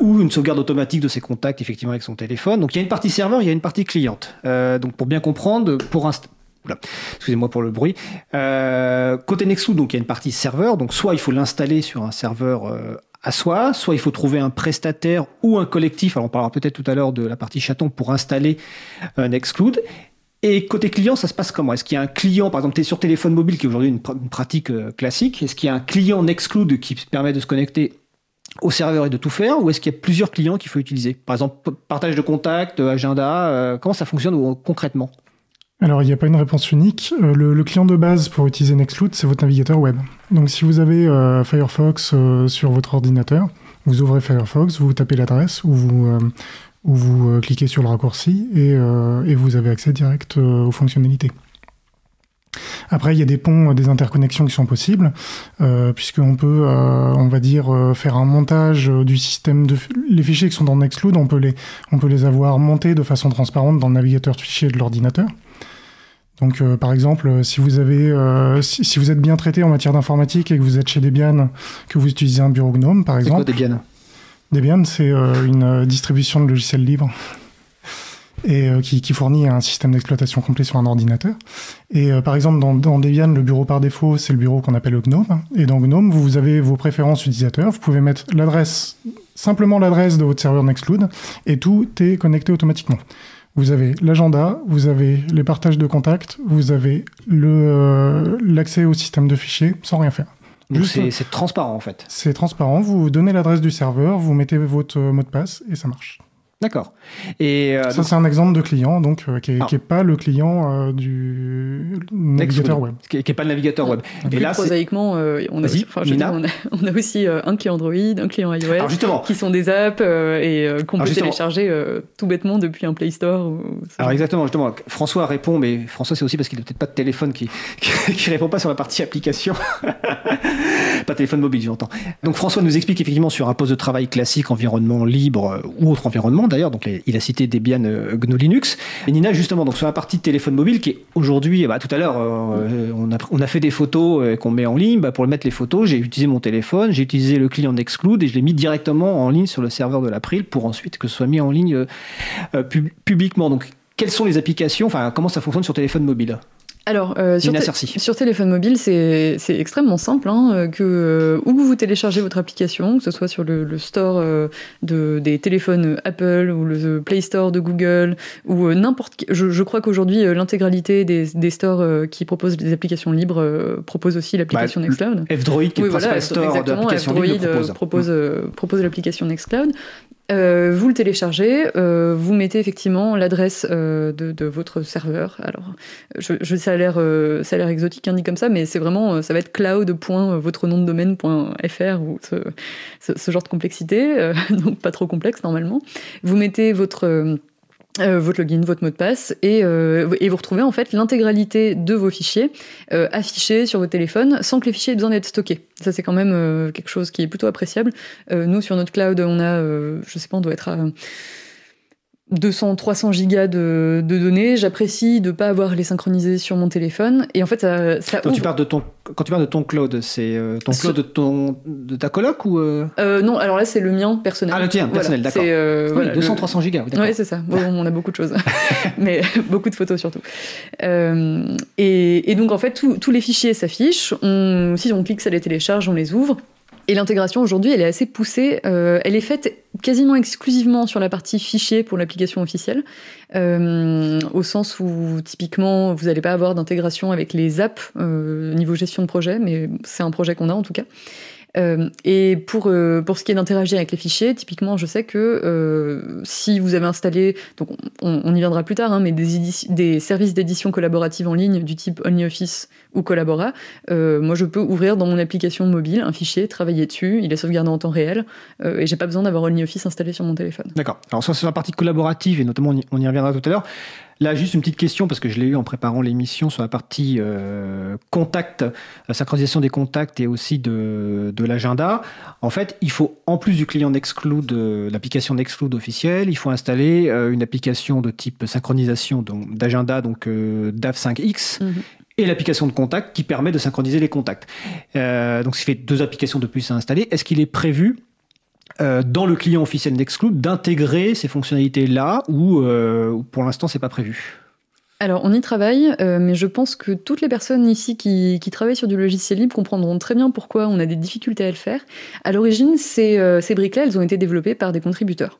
Ou une sauvegarde automatique de ses contacts, effectivement, avec son téléphone. Donc il y a une partie serveur, il y a une partie cliente. Donc pour bien comprendre, excusez-moi pour le bruit. Côté Nextcloud, donc il y a une partie serveur. Donc soit il faut l'installer sur un serveur à soi, soit il faut trouver un prestataire ou un collectif. Alors on parlera peut-être tout à l'heure de la partie chaton pour installer Nextcloud. Et côté client, ça se passe comment? Est-ce qu'il y a un client, par exemple, sur téléphone mobile, qui est aujourd'hui une pratique classique? Est-ce qu'il y a un client Nextcloud qui permet de se connecter au serveur et de tout faire, ou est-ce qu'il y a plusieurs clients qu'il faut utiliser? Par exemple, partage de contacts, agenda, comment ça fonctionne concrètement? Alors, il n'y a pas une réponse unique. Le client de base pour utiliser Nextcloud, c'est votre navigateur web. Donc, si vous avez Firefox sur votre ordinateur, vous ouvrez Firefox, vous tapez l'adresse ou vous cliquez sur le raccourci et vous avez accès direct aux fonctionnalités. Après, il y a des ponts, des interconnexions qui sont possibles, puisqu'on peut, faire un montage du système les fichiers qui sont dans Nextcloud, on peut les avoir montés de façon transparente dans le navigateur de fichiers de l'ordinateur. Donc, par exemple, si vous avez, si vous êtes bien traité en matière d'informatique et que vous êtes chez Debian, que vous utilisez un bureau GNOME, par exemple. C'est quoi Debian ? Debian, c'est une distribution de logiciels libres et qui fournit un système d'exploitation complet sur un ordinateur. Et par exemple, dans Debian, le bureau par défaut, c'est le bureau qu'on appelle le GNOME. Et dans GNOME, vous avez vos préférences utilisateurs. Vous pouvez mettre l'adresse, simplement l'adresse de votre serveur Nextcloud, et tout est connecté automatiquement. Vous avez l'agenda, vous avez les partages de contacts, vous avez l'accès au système de fichiers sans rien faire. Donc c'est transparent en fait. C'est transparent, vous donnez l'adresse du serveur, vous mettez votre mot de passe et ça marche. D'accord. Et ça, c'est un exemple de client donc, qui n'est pas le client du navigateur web. Qui n'est pas le navigateur web. Et là, prosaïquement, on a aussi un client Android, un client iOS, qui sont des apps et qu'on peut télécharger tout bêtement depuis un Play Store. Alors exactement, justement, François répond, mais François, c'est aussi parce qu'il n'a peut-être pas de téléphone qui répond pas sur la partie application. Pas de téléphone mobile, j'entends. Donc François nous explique effectivement sur un poste de travail classique, environnement libre ou autre environnement. D'ailleurs, donc il a cité Debian, GNU Linux. Et Nina, justement, donc sur la partie de téléphone mobile qui est aujourd'hui, tout à l'heure, on a fait des photos qu'on met en ligne. Pour mettre les photos, j'ai utilisé mon téléphone, j'ai utilisé le client Nextcloud et je l'ai mis directement en ligne sur le serveur de l'April pour ensuite que ce soit mis en ligne publiquement. Donc, quelles sont les applications, comment ça fonctionne sur téléphone mobile ? Alors, sur téléphone mobile, c'est extrêmement simple, hein, où vous téléchargez votre application, que ce soit sur le store des téléphones Apple ou le Play Store de Google, ou n'importe... Je crois qu'aujourd'hui, l'intégralité des stores qui proposent des applications libres propose aussi l'application Nextcloud. F-Droid, qui est le store d'applications libres, propose l'application Nextcloud. Vous le téléchargez, vous mettez effectivement l'adresse de votre serveur. Alors, ça a l'air exotique, hein, dit comme ça, mais c'est vraiment, ça va être cloud.votrenomdedomaine.fr ou ce genre de complexité, donc pas trop complexe normalement. Vous mettez votre login, votre mot de passe, et vous retrouvez en fait l'intégralité de vos fichiers affichés sur votre téléphone sans que les fichiers aient besoin d'être stockés. Ça, c'est quand même quelque chose qui est plutôt appréciable. Nous, sur notre cloud, on a, je sais pas, on doit être à 200-300 gigas de données. J'apprécie de ne pas avoir les synchronisées sur mon téléphone. Et en fait, ça ouvre. Quand tu parles de ton cloud, c'est ton cloud de ta coloc ou non, alors là, c'est le mien personnel. Ah, le tien, personnel, voilà. D'accord. 200-300 gigas. Oui, ouais, c'est ça. Bon, on a beaucoup de choses. Mais beaucoup de photos, surtout. Et donc, en fait, tous les fichiers s'affichent. Si on clique, ça les télécharge, on les ouvre. Et l'intégration aujourd'hui, elle est assez poussée. Elle est faite quasiment exclusivement sur la partie fichier pour l'application officielle, au sens où typiquement vous n'allez pas avoir d'intégration avec les apps niveau gestion de projet, mais c'est un projet qu'on a en tout cas. Et pour ce qui est d'interagir avec les fichiers, typiquement, je sais que si vous avez installé, donc on y viendra plus tard, hein, mais des services d'édition collaborative en ligne du type OnlyOffice ou Collabora, moi je peux ouvrir dans mon application mobile un fichier, travailler dessus, il est sauvegardé en temps réel, et j'ai pas besoin d'avoir OnlyOffice installé sur mon téléphone. D'accord. Alors sur la partie collaborative, et notamment on y reviendra tout à l'heure. Là, juste une petite question, parce que je l'ai eu en préparant l'émission sur la partie contact, la synchronisation des contacts et aussi de l'agenda. En fait, il faut, en plus du client Nextcloud, l'application Nextcloud officielle, il faut installer une application de type synchronisation d'agenda, donc DAF5X, et l'application de contact qui permet de synchroniser les contacts. Donc, ça fait deux applications de plus à installer. Est-ce qu'il est prévu dans le client officiel Nextcloud d'intégrer ces fonctionnalités-là ou pour l'instant c'est pas prévu? Alors on y travaille, mais je pense que toutes les personnes ici qui travaillent sur du logiciel libre comprendront très bien pourquoi on a des difficultés à le faire. À l'origine, ces briques-là, elles ont été développées par des contributeurs.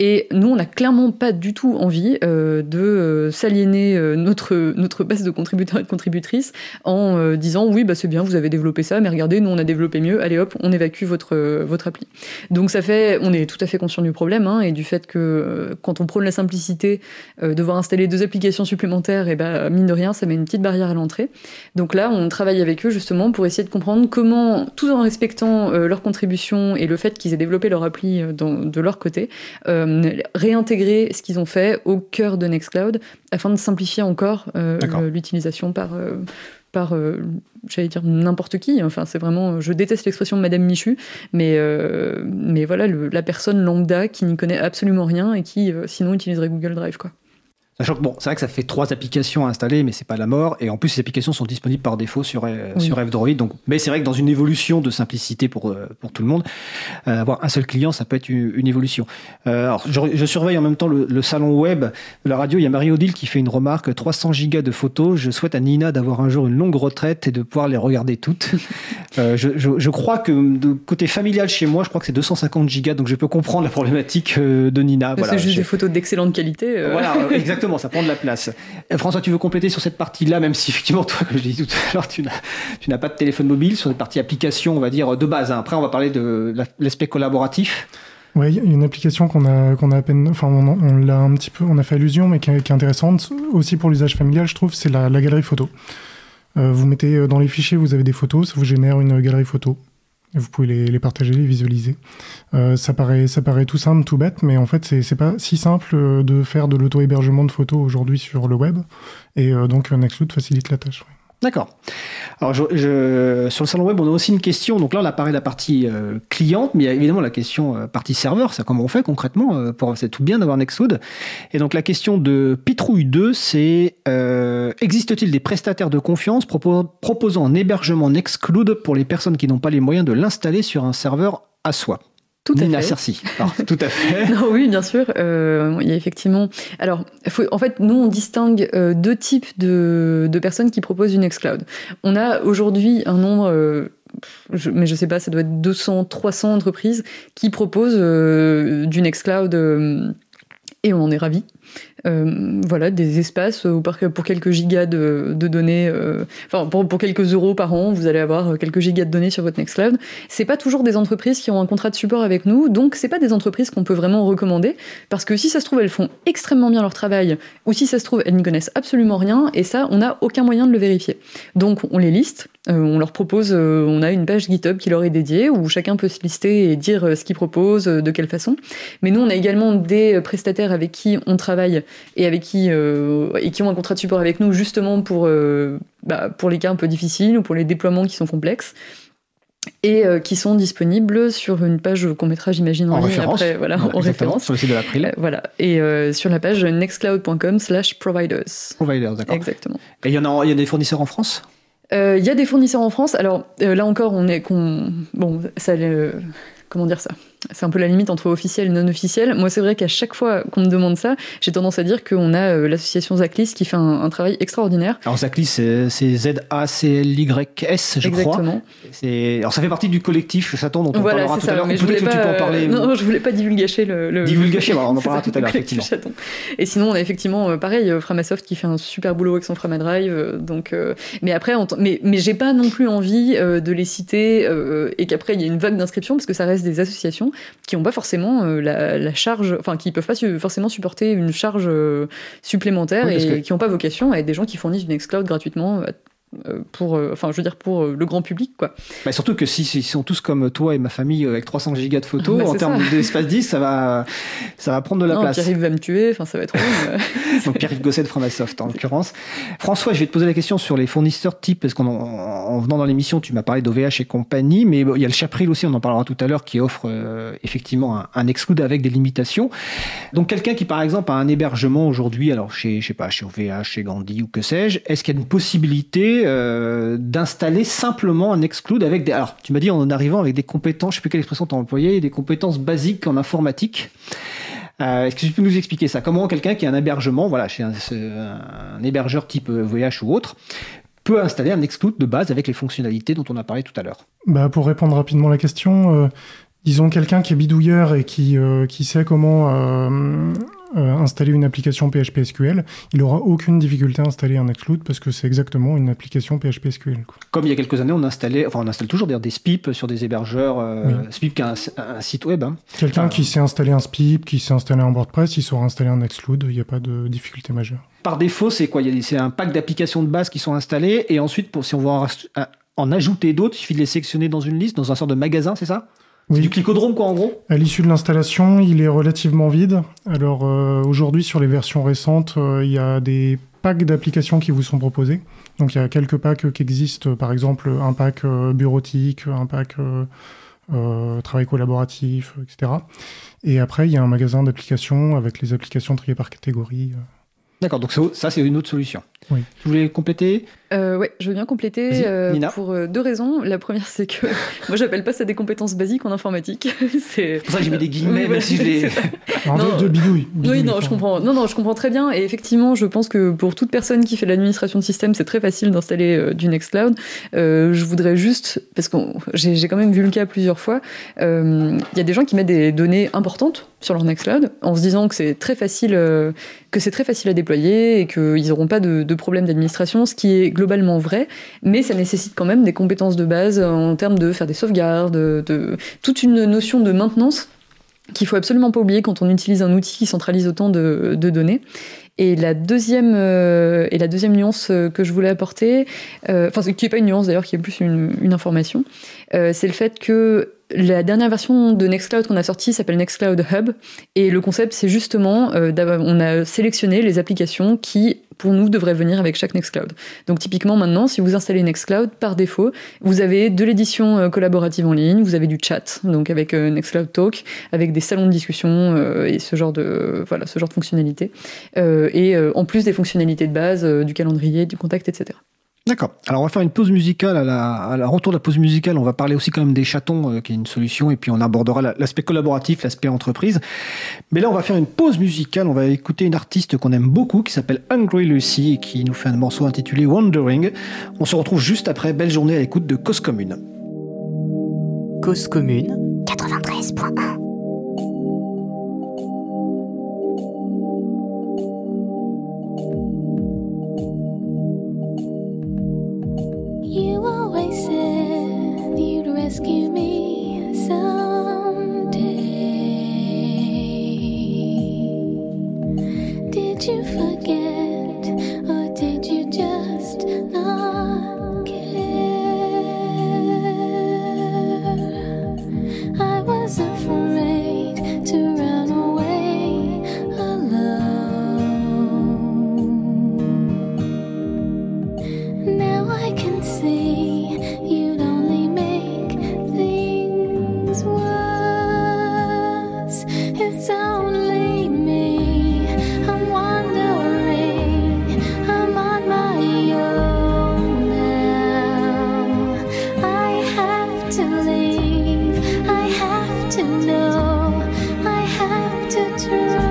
Et nous, on n'a clairement pas du tout envie de s'aliéner notre base de contributeurs et de contributrices en disant oui, bah c'est bien, vous avez développé ça, mais regardez, nous on a développé mieux. Allez hop, on évacue votre appli. Donc ça fait, on est tout à fait conscient du problème, hein, et du fait que quand on prône la simplicité, devoir installer deux applications supplémentaires, et ben mine de rien, ça met une petite barrière à l'entrée. Donc là, on travaille avec eux justement pour essayer de comprendre comment, tout en respectant leur contribution et le fait qu'ils aient développé leur appli de leur côté. Réintégrer ce qu'ils ont fait au cœur de Nextcloud afin de simplifier encore l'utilisation par j'allais dire n'importe qui. Enfin, c'est vraiment, je déteste l'expression de Madame Michu, mais voilà, la personne lambda qui n'y connaît absolument rien et qui sinon utiliserait Google Drive, quoi. Sachant que bon, c'est vrai que ça fait 3 applications à installer, mais c'est pas la mort. Et en plus, ces applications sont disponibles par défaut sur F-Droid. Donc, mais c'est vrai que dans une évolution de simplicité pour tout le monde, avoir un seul client, ça peut être une évolution. Alors, je surveille en même temps le salon web de la radio. Il y a Marie-Odile qui fait une remarque: 300 gigas de photos. Je souhaite à Nina d'avoir un jour une longue retraite et de pouvoir les regarder toutes. Je crois que de côté familial chez moi, je crois que c'est 250 gigas. Donc, je peux comprendre la problématique de Nina. Voilà, c'est juste des photos d'excellente qualité. Voilà, exactement. Ça prend de la place. François, tu veux compléter sur cette partie-là, même si effectivement, toi, comme je l'ai dit tout à l'heure, tu n'as pas de téléphone mobile, sur cette partie application, on va dire, de base. Hein. Après, on va parler de l'aspect collaboratif. Oui, une application qu'on a à peine... Enfin, on l'a un petit peu... On a fait allusion, mais qui est intéressante, aussi pour l'usage familial, je trouve, c'est la galerie photo. Vous mettez dans les fichiers, vous avez des photos, ça vous génère une galerie photo. Et vous pouvez les partager, les visualiser. Ça paraît tout simple, tout bête, mais en fait, c'est pas si simple de faire de l'auto-hébergement de photos aujourd'hui sur le web. Et donc, Nextcloud facilite la tâche. Oui. D'accord. Alors, sur le salon web, on a aussi une question. Donc là, on apparaît la partie cliente, mais il y a évidemment la question partie serveur. C'est comment on fait concrètement pour c'est tout bien d'avoir Nextcloud. Et donc, la question de Pitrouille2, c'est existe-t-il des prestataires de confiance proposant un hébergement Nextcloud pour les personnes qui n'ont pas les moyens de l'installer sur un serveur à soi ? Nina Cercy. Tout à fait. Non, oui, bien sûr. Il y a effectivement. Alors, en fait, nous, on distingue deux types de personnes qui proposent du Nextcloud. On a aujourd'hui un nombre. Mais je sais pas, ça doit être 200, 300 entreprises qui proposent du Nextcloud et on en est ravis. Voilà, des espaces où pour quelques gigas de données, enfin pour quelques euros par an, vous allez avoir quelques gigas de données sur votre Nextcloud. C'est pas toujours des entreprises qui ont un contrat de support avec nous, donc c'est pas des entreprises qu'on peut vraiment recommander, parce que si ça se trouve, elles font extrêmement bien leur travail, ou si ça se trouve, elles n'y connaissent absolument rien, et ça, on n'a aucun moyen de le vérifier. Donc on les liste, on leur propose, on a une page GitHub qui leur est dédiée, où chacun peut se lister et dire ce qu'il propose, de quelle façon. Mais nous, on a également des prestataires avec qui on travaille et avec qui ont un contrat de support avec nous justement pour les cas un peu difficiles ou pour les déploiements qui sont complexes et qui sont disponibles sur une page qu'on mettra, j'imagine, en ligne après, voilà, ouais, en référence sur le site de l'April, voilà, et sur la page nextcloud.com/providers. Providers, d'accord. Exactement. Et il y a des fournisseurs en France. Il y a des fournisseurs en France. Alors là encore, comment dire ça ? C'est un peu la limite entre officiel et non officiel. Moi, c'est vrai qu'à chaque fois qu'on me demande ça, j'ai tendance à dire qu'on a l'association Zaclys qui fait un travail extraordinaire. Alors Zaclys, c'est Zaclys, je crois. Exactement. Alors ça fait partie du collectif Chatons dont on parlera tout à l'heure. Mais peut-être que tu peux en parler. Non, je voulais pas divulgacher le. Divulgacher, on en parlera tout à l'heure, effectivement. Chatons. Et sinon, on a effectivement, pareil, Framasoft qui fait un super boulot avec son Framadrive. Donc, mais après, mais j'ai pas non plus envie de les citer et qu'après il y ait une vague d'inscription parce que ça reste des associations qui n'ont pas forcément la charge, enfin qui peuvent pas forcément supporter une charge supplémentaire, oui, et qui n'ont pas vocation à être des gens qui fournissent du Nextcloud gratuitement pour le grand public, quoi. Bah surtout que s'ils sont tous comme toi et ma famille avec 300 gigas de photos, en termes d'espace 10, ça va prendre de la place. Pierre-Yves va me tuer, enfin ça va être horrible. Donc Pierre-Yves Gosset de Framasoft en l'occurrence. François, je vais te poser la question sur les fournisseurs type, parce qu'en venant dans l'émission, tu m'as parlé d'OVH et compagnie, mais il y a le Chapril aussi, on en parlera tout à l'heure, qui offre effectivement un exclude avec des limitations. Donc quelqu'un qui par exemple a un hébergement aujourd'hui, alors chez OVH, chez Gandhi ou que sais-je, est-ce qu'il y a une possibilité d'installer simplement un exclude avec des... Alors, tu m'as dit en arrivant avec des compétences, je ne sais plus quelle expression tu as employée, des compétences basiques en informatique. Est-ce que tu peux nous expliquer ça ? Comment quelqu'un qui a un hébergement, voilà, chez un hébergeur type VH ou autre, peut installer un exclude de base avec les fonctionnalités dont on a parlé tout à l'heure ? Pour répondre rapidement à la question, disons quelqu'un qui est bidouilleur et qui sait comment... installer une application PHP SQL, il n'aura aucune difficulté à installer un exclude parce que c'est exactement une application PHP SQL. Quoi. Comme il y a quelques années, on installe toujours des SPIP sur des hébergeurs, SPIP qui a un site web. Hein. Quelqu'un qui sait installer un SPIP, qui sait installer un WordPress, il saura installer un exclude, il n'y a pas de difficulté majeure. Par défaut, c'est quoi ? C'est un pack d'applications de base qui sont installées et ensuite, si on veut en ajouter d'autres, il suffit de les sélectionner dans une liste, dans un sort de magasin, c'est ça ? Oui. C'est du cliquodrome, quoi, en gros. À l'issue de l'installation, il est relativement vide. Alors, aujourd'hui, sur les versions récentes, il y a des packs d'applications qui vous sont proposés. Donc, il y a quelques packs qui existent. Par exemple, un pack bureautique, un pack travail collaboratif, etc. Et après, il y a un magasin d'applications avec les applications triées par catégorie. D'accord, donc ça, c'est une autre solution. Oui. Tu voulais compléter ? Oui, je veux bien compléter pour deux raisons. La première, c'est que moi, j'appelle pas ça des compétences basiques en informatique. C'est pour ça que j'ai mis des guillemets, même si je les... De bidouille. Oui, non, je comprends. Non, je comprends très bien. Et effectivement, je pense que pour toute personne qui fait de l'administration de système, c'est très facile d'installer du Nextcloud. Je voudrais juste, parce que j'ai quand même vu le cas plusieurs fois, il y a des gens qui mettent des données importantes sur leur Nextcloud en se disant que c'est très facile à déployer et qu'ils n'auront pas de problèmes d'administration, ce qui est globalement vrai, mais ça nécessite quand même des compétences de base en termes de faire des sauvegardes, de toute une notion de maintenance qu'il faut absolument pas oublier quand on utilise un outil qui centralise autant de données. Et la deuxième nuance que je voulais apporter, qui n'est pas une nuance d'ailleurs, qui est plus une information, c'est le fait que la dernière version de Nextcloud qu'on a sortie s'appelle Nextcloud Hub, et le concept c'est justement, on a sélectionné les applications qui, pour nous, devraient venir avec chaque Nextcloud. Donc typiquement maintenant, si vous installez Nextcloud, par défaut, vous avez de l'édition collaborative en ligne, vous avez du chat, donc avec Nextcloud Talk, avec des salons de discussion et ce genre de fonctionnalités, et en plus des fonctionnalités de base, du calendrier, du contact, etc. D'accord. Alors, on va faire une pause musicale. À la retour de la pause musicale, on va parler aussi quand même des chatons, qui est une solution, et puis on abordera l'aspect collaboratif, l'aspect entreprise. Mais là, on va faire une pause musicale. On va écouter une artiste qu'on aime beaucoup, qui s'appelle Hungry Lucy, et qui nous fait un morceau intitulé Wandering. On se retrouve juste après. Belle journée à l'écoute de Cause Commune. Cause Commune 93.1. Give me someday. Did you forget, or did you just not care? I was afraid to run away alone. Now I can see you'd only make was, it's only me. I'm wandering, I'm on my own now. I have to leave, I have to know, I have to try.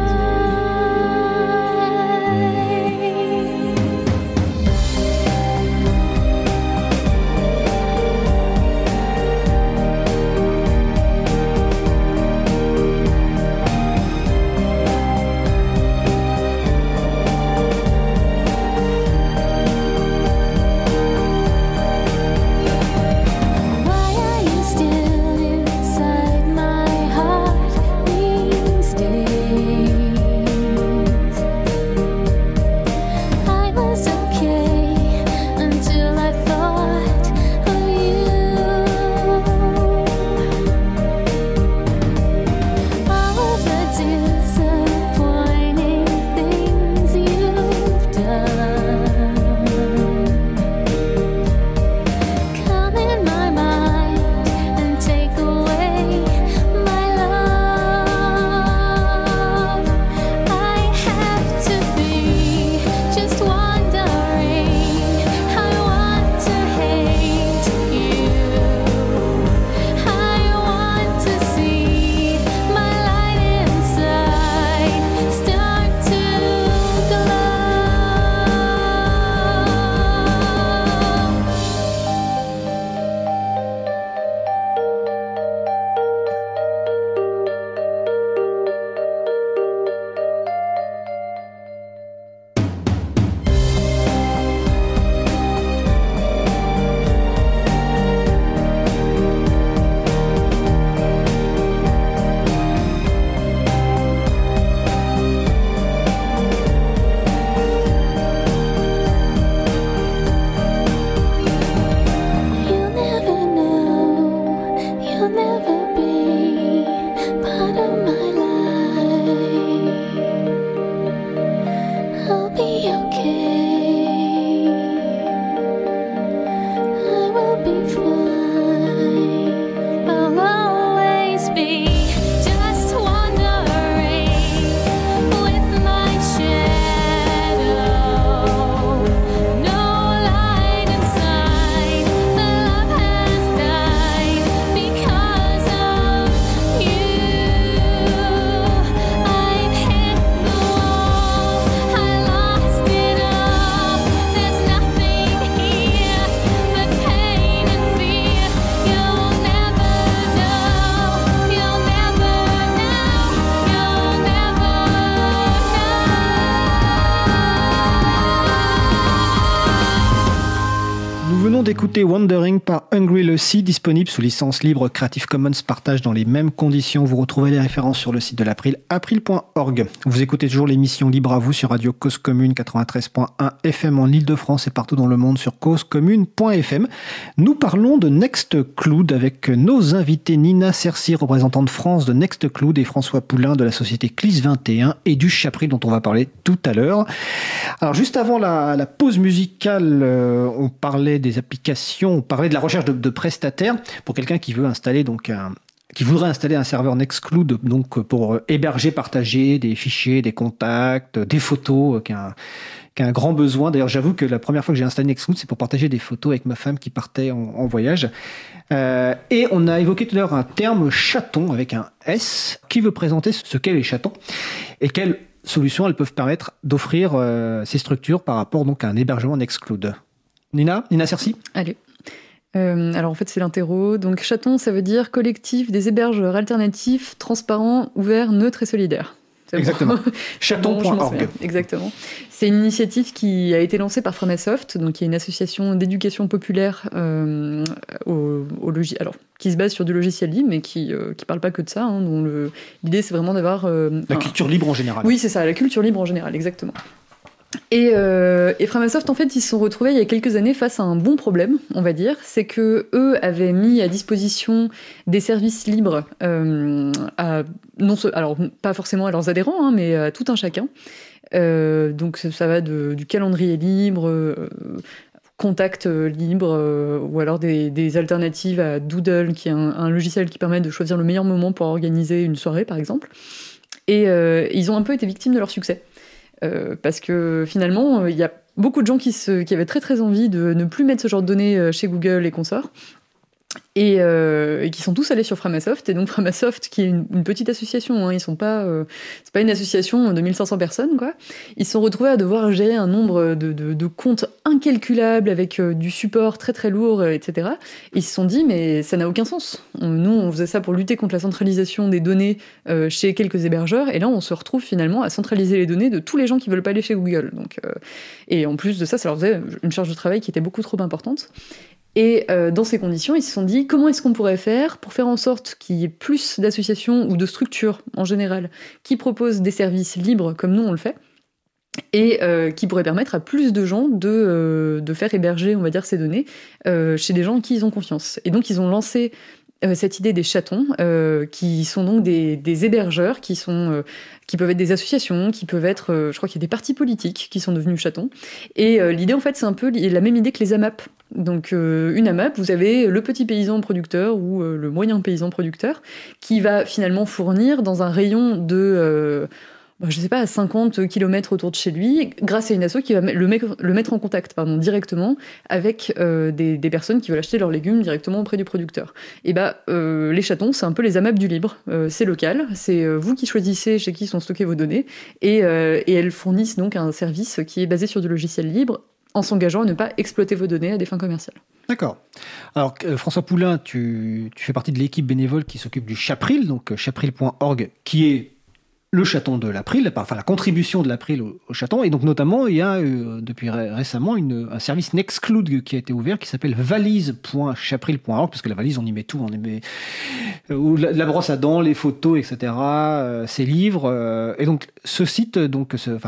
Écoutez Wandering par Hungry Lucy, disponible sous licence libre Creative Commons, partage dans les mêmes conditions. Vous retrouvez les références sur le site de l'April, april.org. Vous écoutez toujours l'émission Libre à vous sur Radio Cause Commune 93.1 FM en Ile-de-France et partout dans le monde sur causecommune.fm. Nous parlons de Nextcloud avec nos invités Nina Cercy, représentante France de Nextcloud, et François Poulain de la société Cliss XXI et du Chapril dont on va parler tout à l'heure. Alors juste avant la pause musicale, on parlait des applications. On parlait de la recherche de prestataires pour quelqu'un qui veut installer qui voudrait installer un serveur Nextcloud donc pour héberger, partager des fichiers, des contacts, des photos, qui a un grand besoin. D'ailleurs, j'avoue que la première fois que j'ai installé Nextcloud, c'est pour partager des photos avec ma femme qui partait en voyage. Et on a évoqué tout à l'heure un terme chaton avec un S qui veut présenter ce qu'est les chatons et quelles solutions elles peuvent permettre d'offrir ces structures par rapport donc à un hébergement Nextcloud. Nina Cercy. Allez. Alors en fait c'est l'interro. Donc chaton, ça veut dire collectif des hébergeurs alternatifs, transparents, ouverts, neutres et solidaires. C'est exactement. Bon. Chaton.org. Exactement. C'est une initiative qui a été lancée par Framasoft, donc qui est une association d'éducation populaire alors, qui se base sur du logiciel libre, mais qui ne parle pas que de ça. Hein, dont l'idée, c'est vraiment d'avoir... la culture libre en général. Oui, c'est ça, la culture libre en général, exactement. Et Framasoft, en fait, ils se sont retrouvés il y a quelques années face à un bon problème, on va dire, c'est que eux avaient mis à disposition des services libres, alors pas forcément à leurs adhérents, hein, mais à tout un chacun. Donc ça va du calendrier libre, Contact libre, ou alors des alternatives à Doodle, qui est un logiciel qui permet de choisir le meilleur moment pour organiser une soirée, par exemple. Et ils ont un peu été victimes de leur succès. Parce que finalement, il y a beaucoup de gens qui avaient très très envie de ne plus mettre ce genre de données chez Google et consorts, et qui sont tous allés sur Framasoft. Et donc Framasoft, qui est une petite association, hein, ils sont pas, c'est pas une association de 1500 personnes, quoi. Ils se sont retrouvés à devoir gérer un nombre de comptes incalculables avec du support très très lourd, etc. Et ils se sont dit, mais ça n'a aucun sens. Nous, on faisait ça pour lutter contre la centralisation des données chez quelques hébergeurs, et là, on se retrouve finalement à centraliser les données de tous les gens qui veulent pas aller chez Google. Donc, et en plus de ça, ça leur faisait une charge de travail qui était beaucoup trop importante. Et dans ces conditions, ils se sont dit, comment est-ce qu'on pourrait faire pour faire en sorte qu'il y ait plus d'associations ou de structures, en général, qui proposent des services libres, comme nous on le fait, et qui pourraient permettre à plus de gens de faire héberger, on va dire, ces données chez des gens en qui ils ont confiance. Et donc, ils ont lancé cette idée des chatons, qui sont donc des hébergeurs, qui peuvent être des associations, qui peuvent être... je crois qu'il y a des partis politiques qui sont devenus chatons. Et l'idée, en fait, c'est un peu la même idée que les AMAP. Donc une AMAP, vous avez le petit paysan producteur ou le moyen paysan producteur qui va finalement fournir dans un rayon de, je sais pas, 50 km autour de chez lui, grâce à une asso qui va le mettre en contact directement avec des personnes qui veulent acheter leurs légumes directement auprès du producteur. Et les chatons, c'est un peu les AMAP du libre. C'est local, c'est vous qui choisissez chez qui sont stockées vos données, et elles fournissent donc un service qui est basé sur du logiciel libre, en s'engageant à ne pas exploiter vos données à des fins commerciales. D'accord. Alors, François Poulain, tu fais partie de l'équipe bénévole qui s'occupe du Chapril, donc chapril.org, qui est le chaton de l'April, enfin la contribution de l'April au chaton. Et donc, notamment, il y a depuis récemment un service Nextcloud qui a été ouvert qui s'appelle valise.chapril.org, parce que la valise, on y met tout, on y met la brosse à dents, les photos, etc., ses livres. Et donc, ce site,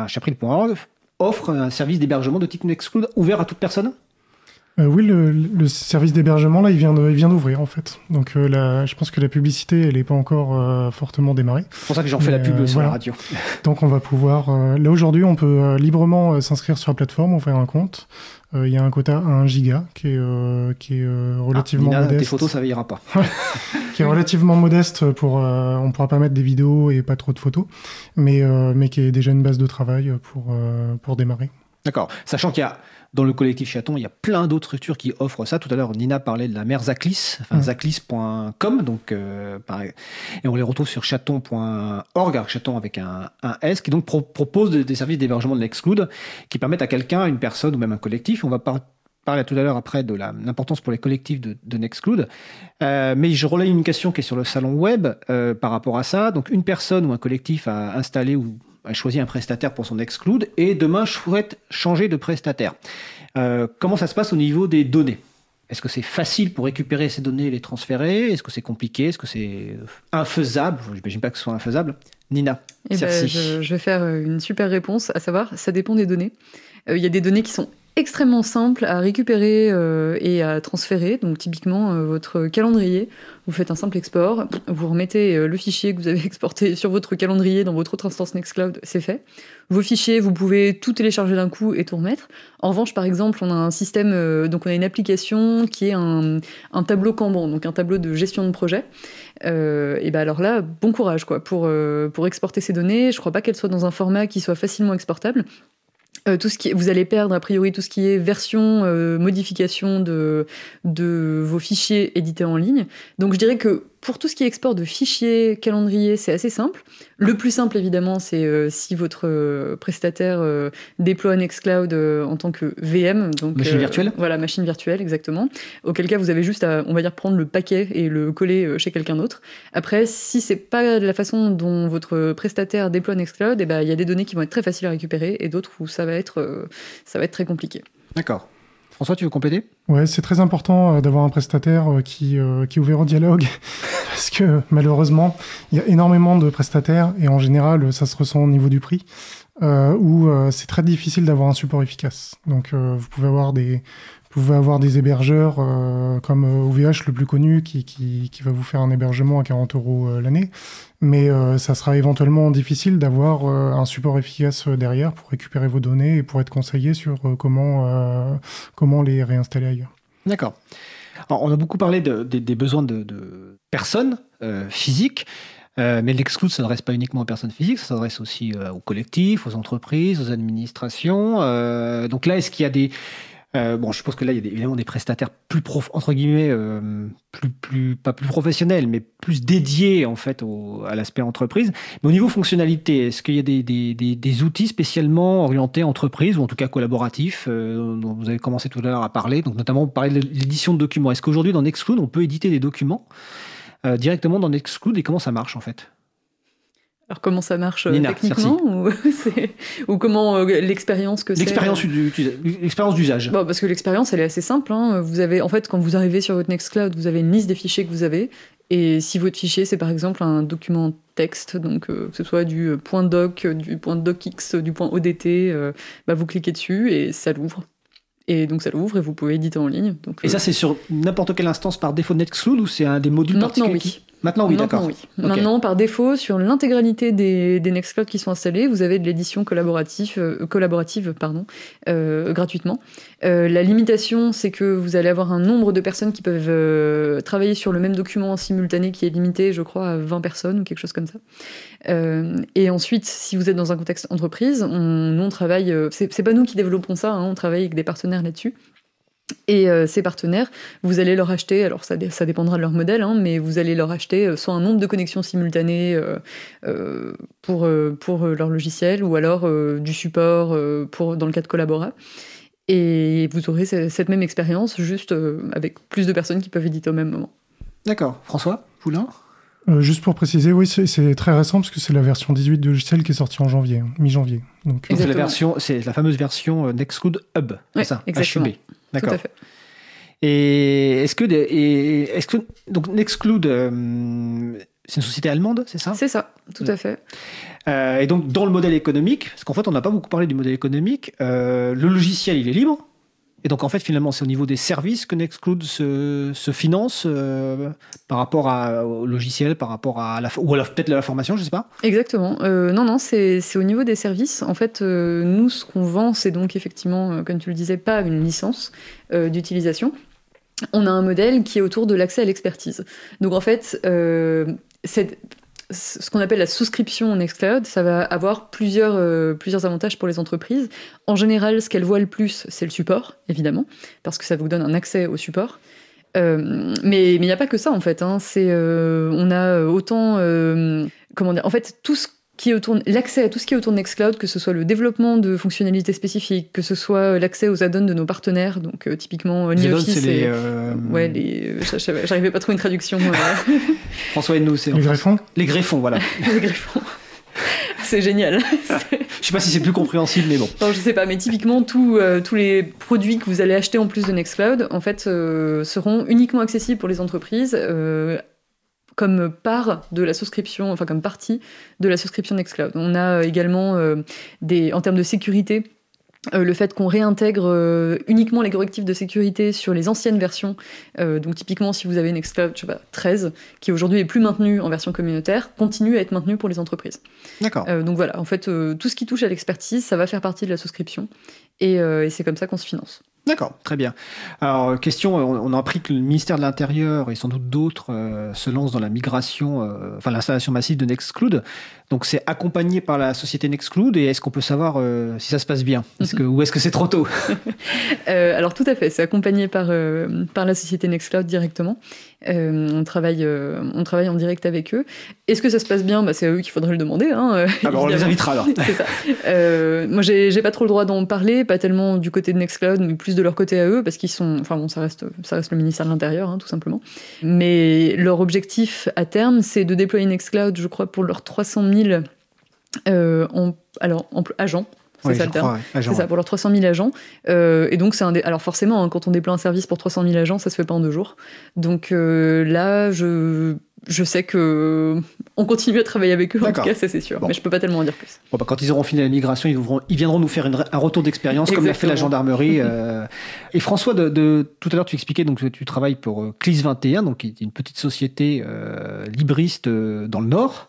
chapril.org, offre un service d'hébergement de type Nextcloud ouvert à toute personne ? Oui, le service d'hébergement, là, il vient d'ouvrir, en fait. Donc, je pense que la publicité, elle n'est pas encore fortement démarrée. C'est pour ça que j'en fais la pub sur la radio. Donc, on va pouvoir... là, aujourd'hui, on peut librement s'inscrire sur la plateforme, ouvrir un compte. Il y a un quota à 1 giga qui est relativement modeste. Tes photos, ça ne veillera pas. Qui est relativement modeste on pourra pas mettre des vidéos et pas trop de photos, mais qui est déjà une base de travail pour démarrer. D'accord. Sachant qu'il y a, dans le collectif chaton, il y a plein d'autres structures qui offrent ça. Tout à l'heure, Nina parlait de la mère Zaclys, Zaclys.com, donc, pareil. Et on les retrouve sur chaton.org, chaton avec un S, qui donc propose des services d'hébergement de Nextcloud qui permettent à quelqu'un, une personne ou même un collectif. On va parler tout à l'heure après de l'importance pour les collectifs de Nextcloud. Mais je relaye une question qui est sur le salon web par rapport à ça. Donc, une personne ou un collectif a installé ou a choisi un prestataire pour son Nextcloud et demain souhaite changer de prestataire. Comment ça se passe au niveau des données ? Est-ce que c'est facile pour récupérer ces données et les transférer ? Est-ce que c'est compliqué ? Est-ce que c'est infaisable ? Je n'imagine pas que ce soit infaisable. Nina, merci. Je vais faire une super réponse, à savoir, ça dépend des données. Il y a des données qui sont extrêmement simples à récupérer et à transférer. Donc typiquement, votre calendrier, vous faites un simple export, vous remettez le fichier que vous avez exporté sur votre calendrier dans votre autre instance Nextcloud, c'est fait. Vos fichiers, vous pouvez tout télécharger d'un coup et tout remettre. En revanche, par exemple, on a un système, donc on a une application qui est un tableau Kanban, donc un tableau de gestion de projet. Et ben alors là, bon courage quoi pour exporter ces données. Je crois pas qu'elles soient dans un format qui soit facilement exportable. tout ce qui, vous allez perdre a priori tout ce qui est version, modification de vos fichiers édités en ligne. Donc je dirais que pour tout ce qui est export de fichiers, calendrier, c'est assez simple. Le plus simple évidemment, c'est si votre prestataire déploie Nextcloud en tant que VM, donc machine virtuelle. Voilà, machine virtuelle, exactement. Auquel cas, vous avez juste à, on va dire, prendre le paquet et le coller chez quelqu'un d'autre. Après, si c'est pas la façon dont votre prestataire déploie Nextcloud, et ben il y a des données qui vont être très faciles à récupérer et d'autres où ça va être très compliqué. D'accord. François, tu veux compléter ? Ouais, c'est très important d'avoir un prestataire qui est ouvert au dialogue parce que malheureusement, il y a énormément de prestataires et en général, ça se ressent au niveau du prix où c'est très difficile d'avoir un support efficace. Donc, vous pouvez avoir des hébergeurs comme OVH, le plus connu, qui va vous faire un hébergement à 40 € l'année. Mais ça sera éventuellement difficile d'avoir un support efficace derrière pour récupérer vos données et pour être conseillé sur comment les réinstaller ailleurs. D'accord. Alors, on a beaucoup parlé des besoins de personnes physiques, mais Nextcloud, ça ne s'adresse pas uniquement aux personnes physiques, ça s'adresse aussi aux collectifs, aux entreprises, aux administrations. Donc là, est-ce qu'il y a des... bon, je pense que là, il y a évidemment des prestataires plus entre guillemets, pas plus professionnels, mais plus dédiés en fait à l'aspect entreprise. Mais au niveau fonctionnalité, est-ce qu'il y a des outils spécialement orientés entreprise ou en tout cas collaboratifs dont vous avez commencé tout à l'heure à parler, donc notamment vous parlez de l'édition de documents. Est-ce qu'aujourd'hui dans Nextcloud, on peut éditer des documents directement dans Nextcloud et comment ça marche en fait ? Alors, comment ça marche Nina, techniquement ou comment l'expérience que c'est... L'expérience d'usage. Bon, parce que l'expérience, elle est assez simple. Hein. Vous avez, en fait, quand vous arrivez sur votre Nextcloud, vous avez une liste des fichiers que vous avez. Et si votre fichier, c'est par exemple un document texte, donc que ce soit du .doc, du .docx, du .odt, vous cliquez dessus et ça l'ouvre. Et donc ça l'ouvre et vous pouvez éditer en ligne. Donc, et ça, c'est sur n'importe quelle instance par défaut de Nextcloud ou c'est un des modules particuliers? Oui. Maintenant, oui, d'accord. Oui. Okay. Maintenant, par défaut, sur l'intégralité des Nextcloud qui sont installés, vous avez de l'édition collaborative, gratuitement. La limitation, c'est que vous allez avoir un nombre de personnes qui peuvent travailler sur le même document en simultané qui est limité, je crois, à 20 personnes ou quelque chose comme ça. Et ensuite, si vous êtes dans un contexte entreprise, on travaille... c'est pas nous qui développons ça, hein, on travaille avec des partenaires là-dessus. Et ces partenaires, vous allez leur acheter, alors ça dépendra de leur modèle, hein, mais vous allez leur acheter soit un nombre de connexions simultanées pour leur logiciel, ou alors du support dans le cas de Collabora. Et vous aurez cette même expérience, juste avec plus de personnes qui peuvent éditer au même moment. D'accord. François Poulain ? Juste pour préciser, oui, c'est très récent parce que c'est la version 18 du logiciel qui est sortie en janvier, mi-janvier. Donc c'est la fameuse version Nextcloud Hub, c'est ça, exactement. HUB. D'accord. Tout à fait. Et est-ce que donc Nextcloud, c'est une société allemande, c'est ça ? C'est ça, tout à fait. Et donc dans le modèle économique, parce qu'en fait on n'a pas beaucoup parlé du modèle économique, le logiciel il est libre. Et donc, en fait, finalement, c'est au niveau des services que Nextcloud se finance par rapport au logiciel, par rapport peut-être à la formation, je ne sais pas. Exactement. Non, c'est au niveau des services. En fait, nous, ce qu'on vend, c'est donc effectivement, comme tu le disais, pas une licence d'utilisation. On a un modèle qui est autour de l'accès à l'expertise. Donc, en fait, ce qu'on appelle la souscription en Nextcloud, ça va avoir plusieurs avantages pour les entreprises. En général, ce qu'elles voient le plus, c'est le support, évidemment, parce que ça vous donne un accès au support. Mais il n'y a pas que ça, en fait. Hein. On a autant... comment dire ? En fait, l'accès à tout ce qui est autour de Nextcloud, que ce soit le développement de fonctionnalités spécifiques, que ce soit l'accès aux add-ons de nos partenaires, donc typiquement OnlyOffice et... Ouais, j'arrivais pas à trouver une traduction. François et nous, c'est... Les greffons ? Les greffons, voilà. Les greffons. C'est génial. Je sais pas si c'est plus compréhensible, mais bon. Non, je sais pas, mais typiquement, tous les produits que vous allez acheter en plus de Nextcloud, en fait, seront uniquement accessibles pour les entreprises, comme part de la souscription, enfin comme partie de la souscription Nextcloud. On a également en termes de sécurité, le fait qu'on réintègre uniquement les correctifs de sécurité sur les anciennes versions. Donc typiquement, si vous avez Nextcloud, je sais pas, 13, qui aujourd'hui est plus maintenu en version communautaire, continue à être maintenu pour les entreprises. D'accord. Donc voilà, en fait, tout ce qui touche à l'expertise, ça va faire partie de la souscription, et c'est comme ça qu'on se finance. D'accord, très bien. Alors, question, on a appris que le ministère de l'Intérieur et sans doute d'autres se lancent dans la migration, enfin l'installation massive de Nextcloud. Donc, c'est accompagné par la société Nextcloud et est-ce qu'on peut savoir si ça se passe bien ou est-ce que c'est trop tôt? Alors, tout à fait, c'est accompagné par la société Nextcloud directement. On travaille en direct avec eux. Est-ce que ça se passe bien? C'est à eux qu'il faudrait le demander. Alors, on les invitera alors. C'est ça. Moi, j'ai pas trop le droit d'en parler, pas tellement du côté de Nextcloud, mais plus de leur côté à eux, parce qu'ils sont... Enfin bon, ça reste le ministère de l'Intérieur, tout simplement. Mais leur objectif à terme, c'est de déployer Nextcloud, je crois, pour leurs 300 000 agents. C'est oui, ça le terme. C'est ça, pour leurs 300 000 agents. Et donc, alors forcément, quand on déploie un service pour 300 000 agents, ça se fait pas en 2 jours. Donc là, je sais qu'on continue à travailler avec eux, en tout cas, ça c'est sûr. Bon. Mais je peux pas tellement en dire plus. Bon, quand ils auront fini la migration, ils viendront nous faire un retour d'expérience, comme l'a fait la gendarmerie. Et François, tout à l'heure, tu expliquais que tu travailles pour Cliss XXI, donc, qui est une petite société libriste dans le Nord.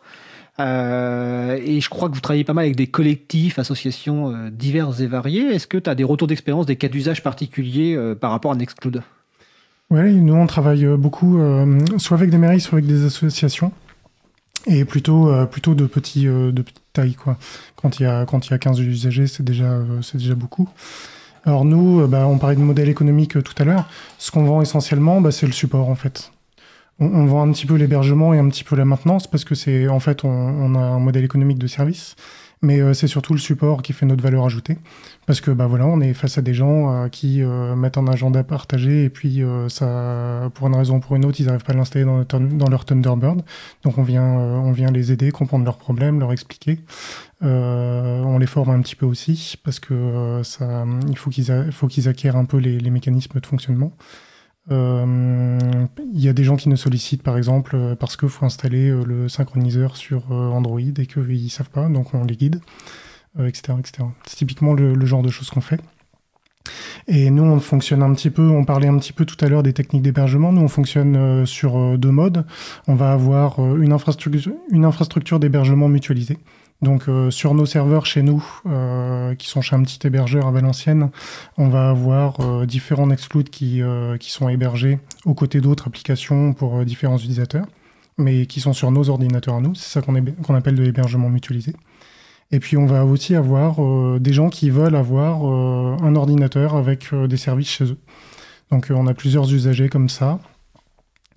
Et je crois que vous travaillez pas mal avec des collectifs, associations diverses et variées. Est-ce que tu as des retours d'expérience, des cas d'usage particuliers par rapport à Nextcloud ? Oui, nous on travaille beaucoup soit avec des mairies, soit avec des associations, et plutôt de petite taille, quoi. Quand il y a 15 usagers, c'est déjà beaucoup. Alors nous, on parlait de modèle économique tout à l'heure. Ce qu'on vend essentiellement, c'est le support en fait. On vend un petit peu l'hébergement et un petit peu la maintenance parce que c'est en fait on a un modèle économique de service, mais c'est surtout le support qui fait notre valeur ajoutée parce que on est face à des gens qui mettent un agenda partagé et puis ça pour une raison ou pour une autre ils n'arrivent pas à l'installer dans leur Thunderbird, donc on vient les aider, comprendre leurs problèmes, leur expliquer. On les forme un petit peu aussi parce que il faut qu'ils acquièrent un peu les mécanismes de fonctionnement. Il y a des gens qui nous sollicitent par exemple parce qu'il faut installer le synchroniseur sur Android et qu'ils ne savent pas, donc on les guide, etc. C'est typiquement le genre de choses qu'on fait. Et nous, on fonctionne un petit peu, on parlait un petit peu tout à l'heure des techniques d'hébergement, nous on fonctionne sur 2 modes. On va avoir une infrastructure d'hébergement mutualisée. Donc sur nos serveurs chez nous, qui sont chez un petit hébergeur à Valenciennes, on va avoir différents Nextcloud qui sont hébergés aux côtés d'autres applications pour différents utilisateurs, mais qui sont sur nos ordinateurs à nous. C'est ça qu'on appelle de l'hébergement mutualisé. Et puis on va aussi avoir des gens qui veulent avoir un ordinateur avec des services chez eux. Donc on a plusieurs usagers comme ça.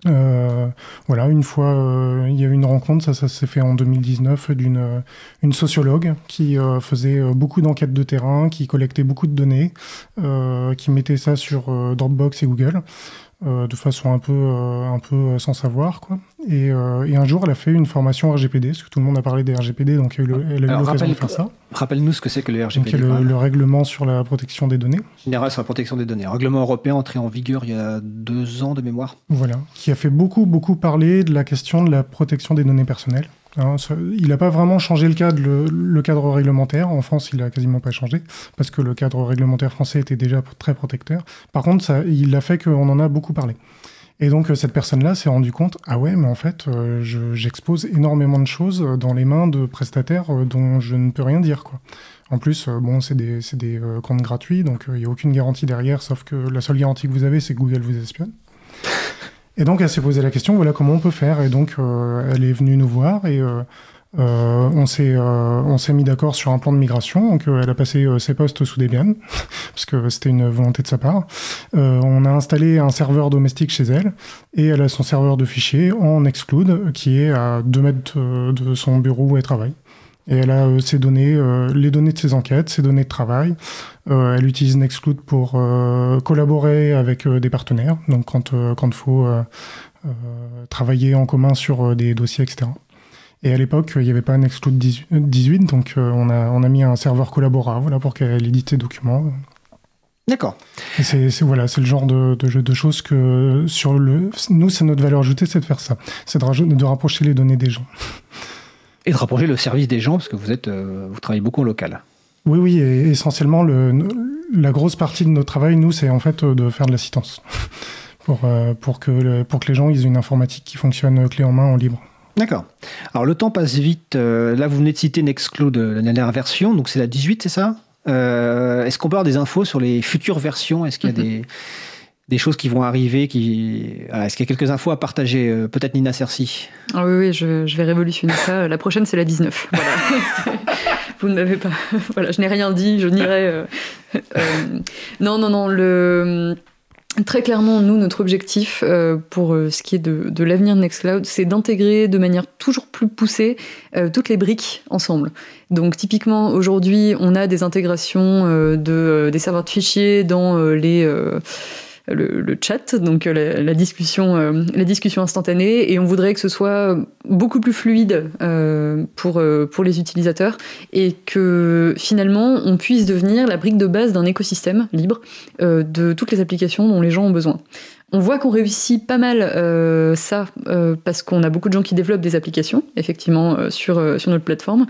Une fois il y a eu une rencontre, ça s'est fait en 2019, d'une sociologue qui faisait beaucoup d'enquêtes de terrain, qui collectait beaucoup de données, qui mettait ça sur Dropbox et Google de façon un peu sans savoir, quoi. Et un jour elle a fait une formation RGPD, parce que tout le monde a parlé des RGPD, donc elle a eu l'occasion de faire ça. Rappelle-nous ce que c'est que le RGPD. Donc, le règlement sur la protection des données. Général sur la protection des données. Règlement européen entré en vigueur il y a 2 ans de mémoire. Voilà, qui a fait beaucoup parler de la question de la protection des données personnelles. Il n'a pas vraiment changé le cadre réglementaire. En France, il n'a quasiment pas changé, parce que le cadre réglementaire français était déjà très protecteur. Par contre, il a fait qu'on en a beaucoup parlé. Et donc, cette personne-là s'est rendue compte, ah ouais, mais en fait, j'expose énormément de choses dans les mains de prestataires dont je ne peux rien dire, quoi. En plus, c'est des comptes gratuits, donc il n'y a aucune garantie derrière, sauf que la seule garantie que vous avez, c'est que Google vous espionne. Et donc, elle s'est posée la question, voilà comment on peut faire. Et donc, elle est venue nous voir et on s'est mis d'accord sur un plan de migration. Donc, elle a passé ses postes sous Debian, parce que c'était une volonté de sa part. On a installé un serveur domestique chez elle et elle a son serveur de fichiers en Nextcloud qui est à 2 mètres de son bureau où elle travaille. Et elle a ses données, les données de ses enquêtes, ses données de travail. Elle utilise Nextcloud pour collaborer avec des partenaires, donc quand faut travailler en commun sur des dossiers, etc. Et à l'époque, il n'y avait pas Nextcloud 18, donc on a mis un serveur Collabora, voilà, pour qu'elle édite ses documents. D'accord. Et c'est le genre de choses que nous, c'est notre valeur ajoutée, c'est de faire ça, c'est de rapprocher les données des gens. Et de rapprocher le service des gens, parce que vous travaillez beaucoup en local. Oui, et essentiellement, la grosse partie de notre travail, nous, c'est en fait de faire de l'assistance pour que les gens ils aient une informatique qui fonctionne clé en main, en libre. D'accord. Alors, le temps passe vite. Là, vous venez de citer Nextcloud, la dernière version, donc c'est la 18, c'est ça ? Est-ce qu'on peut avoir des infos sur les futures versions? Est-ce qu'il y a des choses qui vont arriver Est-ce qu'il y a quelques infos à partager? Peut-être Nina Cercy. Ah oui, je vais révolutionner ça. La prochaine, c'est la 19. Voilà. Vous ne m'avez pas... Voilà, je n'ai rien dit, je n'irai... Non. Très clairement, nous, notre objectif pour ce qui est de l'avenir de Nextcloud, c'est d'intégrer de manière toujours plus poussée toutes les briques ensemble. Donc typiquement, aujourd'hui, on a des intégrations des serveurs de fichiers dans le chat, donc la discussion instantanée, et on voudrait que ce soit beaucoup plus fluide pour les utilisateurs et que finalement on puisse devenir la brique de base d'un écosystème libre de toutes les applications dont les gens ont besoin. On voit qu'on réussit pas mal parce qu'on a beaucoup de gens qui développent des applications effectivement sur notre plateforme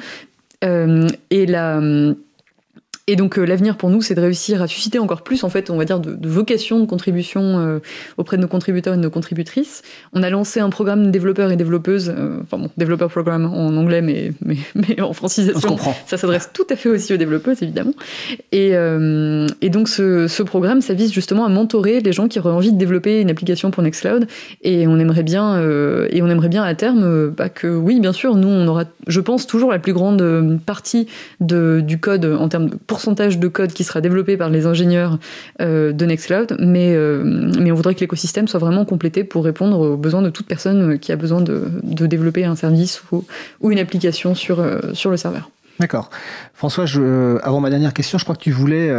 Et donc l'avenir pour nous, c'est de réussir à susciter encore plus, en fait, on va dire, de vocation, de contribution auprès de nos contributeurs et de nos contributrices. On a lancé un programme développeurs et développeuses, développeur programme en anglais, mais en francisation, ça s'adresse tout à fait aussi aux développeuses, évidemment. Et donc ce programme, ça vise justement à mentorer les gens qui auraient envie de développer une application pour Nextcloud. Et on aimerait bien, à terme, que oui, bien sûr, nous, on aura, je pense, toujours la plus grande partie du code en termes de pourcentage de code qui sera développé par les ingénieurs de Nextcloud, mais on voudrait que l'écosystème soit vraiment complété pour répondre aux besoins de toute personne qui a besoin de développer un service ou une application sur le serveur. D'accord. François, avant ma dernière question, je crois que tu voulais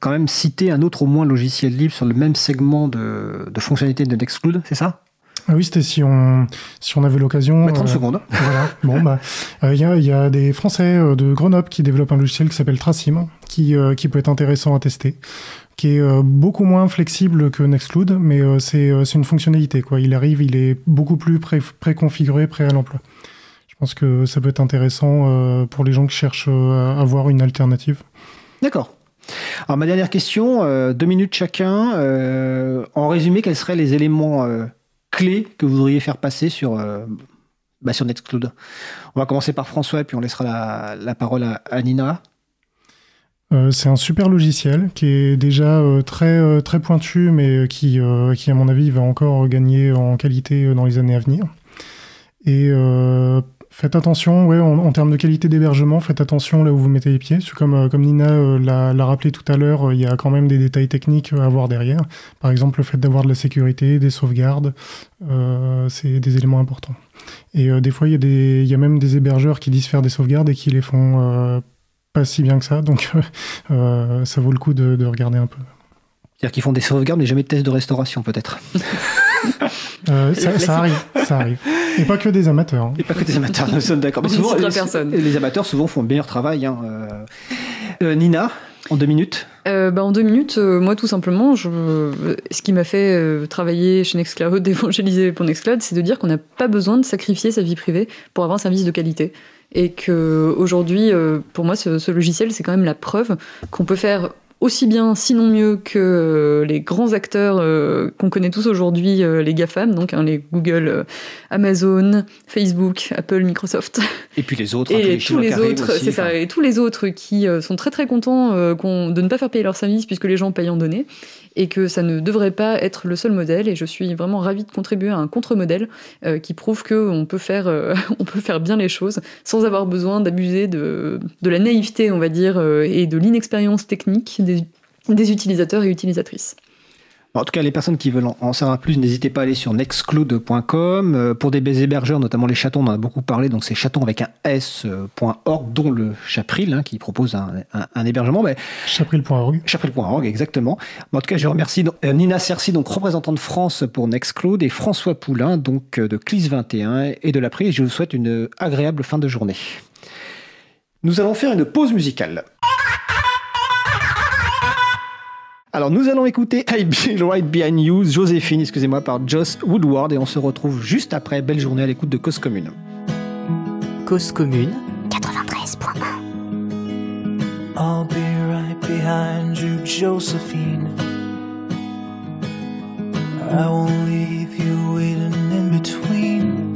quand même citer un autre au moins logiciel libre sur le même segment de fonctionnalité de Nextcloud, c'est ça ? Oui, c'était si on avait l'occasion. 30 secondes. Voilà. Bon, il y a des Français de Grenoble qui développent un logiciel qui s'appelle Tracim, qui peut être intéressant à tester, qui est beaucoup moins flexible que Nextcloud, mais c'est une fonctionnalité, quoi. Il arrive, il est beaucoup plus préconfiguré, prêt à l'emploi. Je pense que ça peut être intéressant pour les gens qui cherchent à avoir une alternative. D'accord. Alors ma dernière question, 2 minutes chacun. En résumé, quels seraient les éléments clés que vous voudriez faire passer sur Nextcloud? On va commencer par François et puis on laissera la parole à Nina. C'est un super logiciel qui est déjà très, très pointu, mais qui, à mon avis, va encore gagner en qualité dans les années à venir. Et faites attention, en termes de qualité d'hébergement, faites attention là où vous mettez les pieds. Comme Nina l'a rappelé tout à l'heure, il y a quand même des détails techniques à avoir derrière. Par exemple, le fait d'avoir de la sécurité, des sauvegardes, c'est des éléments importants. Et des fois, il y a même des hébergeurs qui disent faire des sauvegardes et qui les font pas si bien que ça. Donc, ça vaut le coup de regarder un peu. C'est-à-dire qu'ils font des sauvegardes, mais jamais de tests de restauration, peut-être. Ça arrive. Et pas que des amateurs. Nous sommes d'accord. Mais souvent, les amateurs souvent font le meilleur travail. Hein. Nina, en 2 minutes. En 2 minutes, moi tout simplement, ce qui m'a fait travailler chez Nextcloud, évangéliser pour Nextcloud, c'est de dire qu'on n'a pas besoin de sacrifier sa vie privée pour avoir un service de qualité. Et qu'aujourd'hui, pour moi, ce logiciel, c'est quand même la preuve qu'on peut faire aussi bien, sinon mieux, que les grands acteurs qu'on connaît tous aujourd'hui, les GAFAM, donc les Google, Amazon, Facebook, Apple, Microsoft. Et puis les autres. Et tous les autres, aussi, Et tous les autres qui sont très très contents de ne pas faire payer leurs services puisque les gens payent en données, et que ça ne devrait pas être le seul modèle. Et je suis vraiment ravie de contribuer à un contre-modèle qui prouve qu'on peut faire bien les choses sans avoir besoin d'abuser de la naïveté, on va dire, et de l'inexpérience technique des utilisateurs et utilisatrices. En tout cas, les personnes qui veulent en savoir plus, n'hésitez pas à aller sur nextcloud.com. Pour des hébergeurs, notamment les Chatons, on en a beaucoup parlé, donc c'est Chatons avec un S.org, dont le Chapril, qui propose un hébergement. Chapril.org. Chapril.org, exactement. En tout cas, je remercie Nina Cercy, donc représentante de France pour Nextcloud, et François Poulain, donc de Cliss XXI et de l'April. Je vous souhaite une agréable fin de journée. Nous allons faire une pause musicale. Alors nous allons écouter I'll Be Right Behind You, Joséphine, excusez-moi, par Joss Woodward, et on se retrouve juste après. Belle journée à l'écoute de Cause Commune. Cause Commune 93.1. I'll be right behind you, Josephine. I won't leave you waiting in between.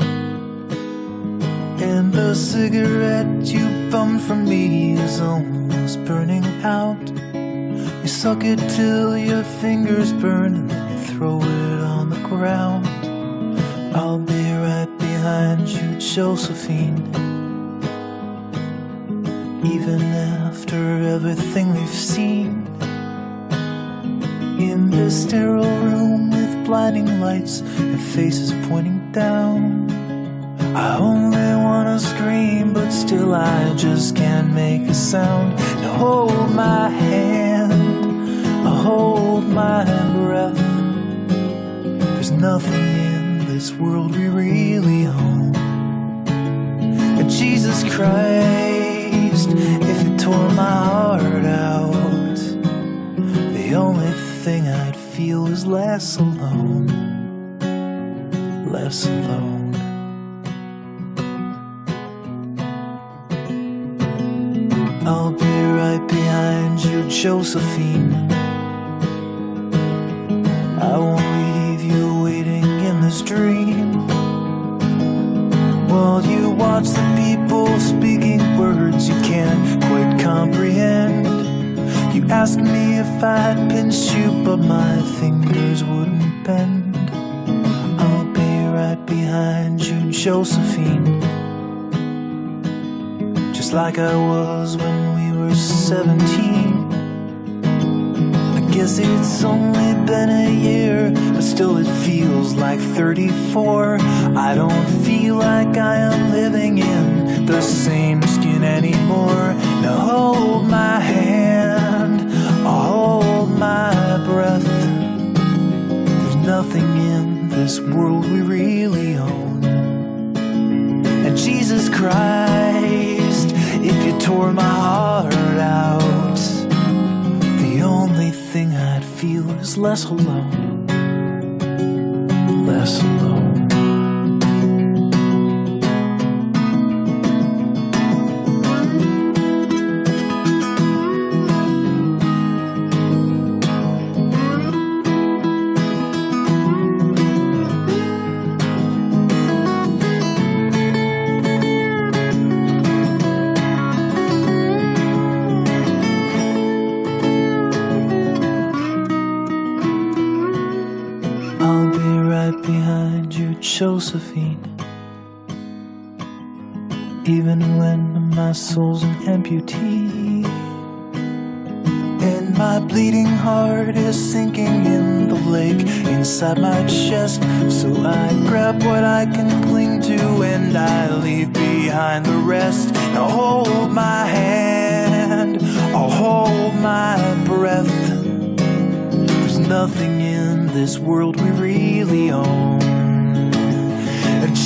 And the cigarette you bummed from me is almost fingers burning out. You suck it till your fingers burn, and then you throw it on the ground. I'll be right behind you, Josephine, even after everything we've seen. In this sterile room with blinding lights and faces pointing down, I only wanna scream, but still I just can't make a sound. Now hold my hand, I hold my breath. There's nothing in this world we really own. And Jesus Christ, if you tore my heart out, the only thing I'd feel is less alone, less alone. I'll be right behind you, Josephine. I won't leave you waiting in this dream. While you watch the people speaking words you can't quite comprehend. You asked me if I'd pinch you, but my fingers wouldn't bend. I'll be right behind you, Josephine. Like I was when we were 17. I guess it's only been a year, but still it feels like 34. I don't feel like I am living in the same skin anymore. Now hold my hand, I'll hold my breath. There's nothing in this world we really own. And Jesus Christ, if you tore my heart out, the only thing I'd feel is less alone, less alone. Josephine, even when my soul's an amputee and my bleeding heart is sinking in the lake inside my chest, so I grab what I can cling to and I leave behind the rest. Now hold my hand, I'll hold my breath. There's nothing in this world we really own.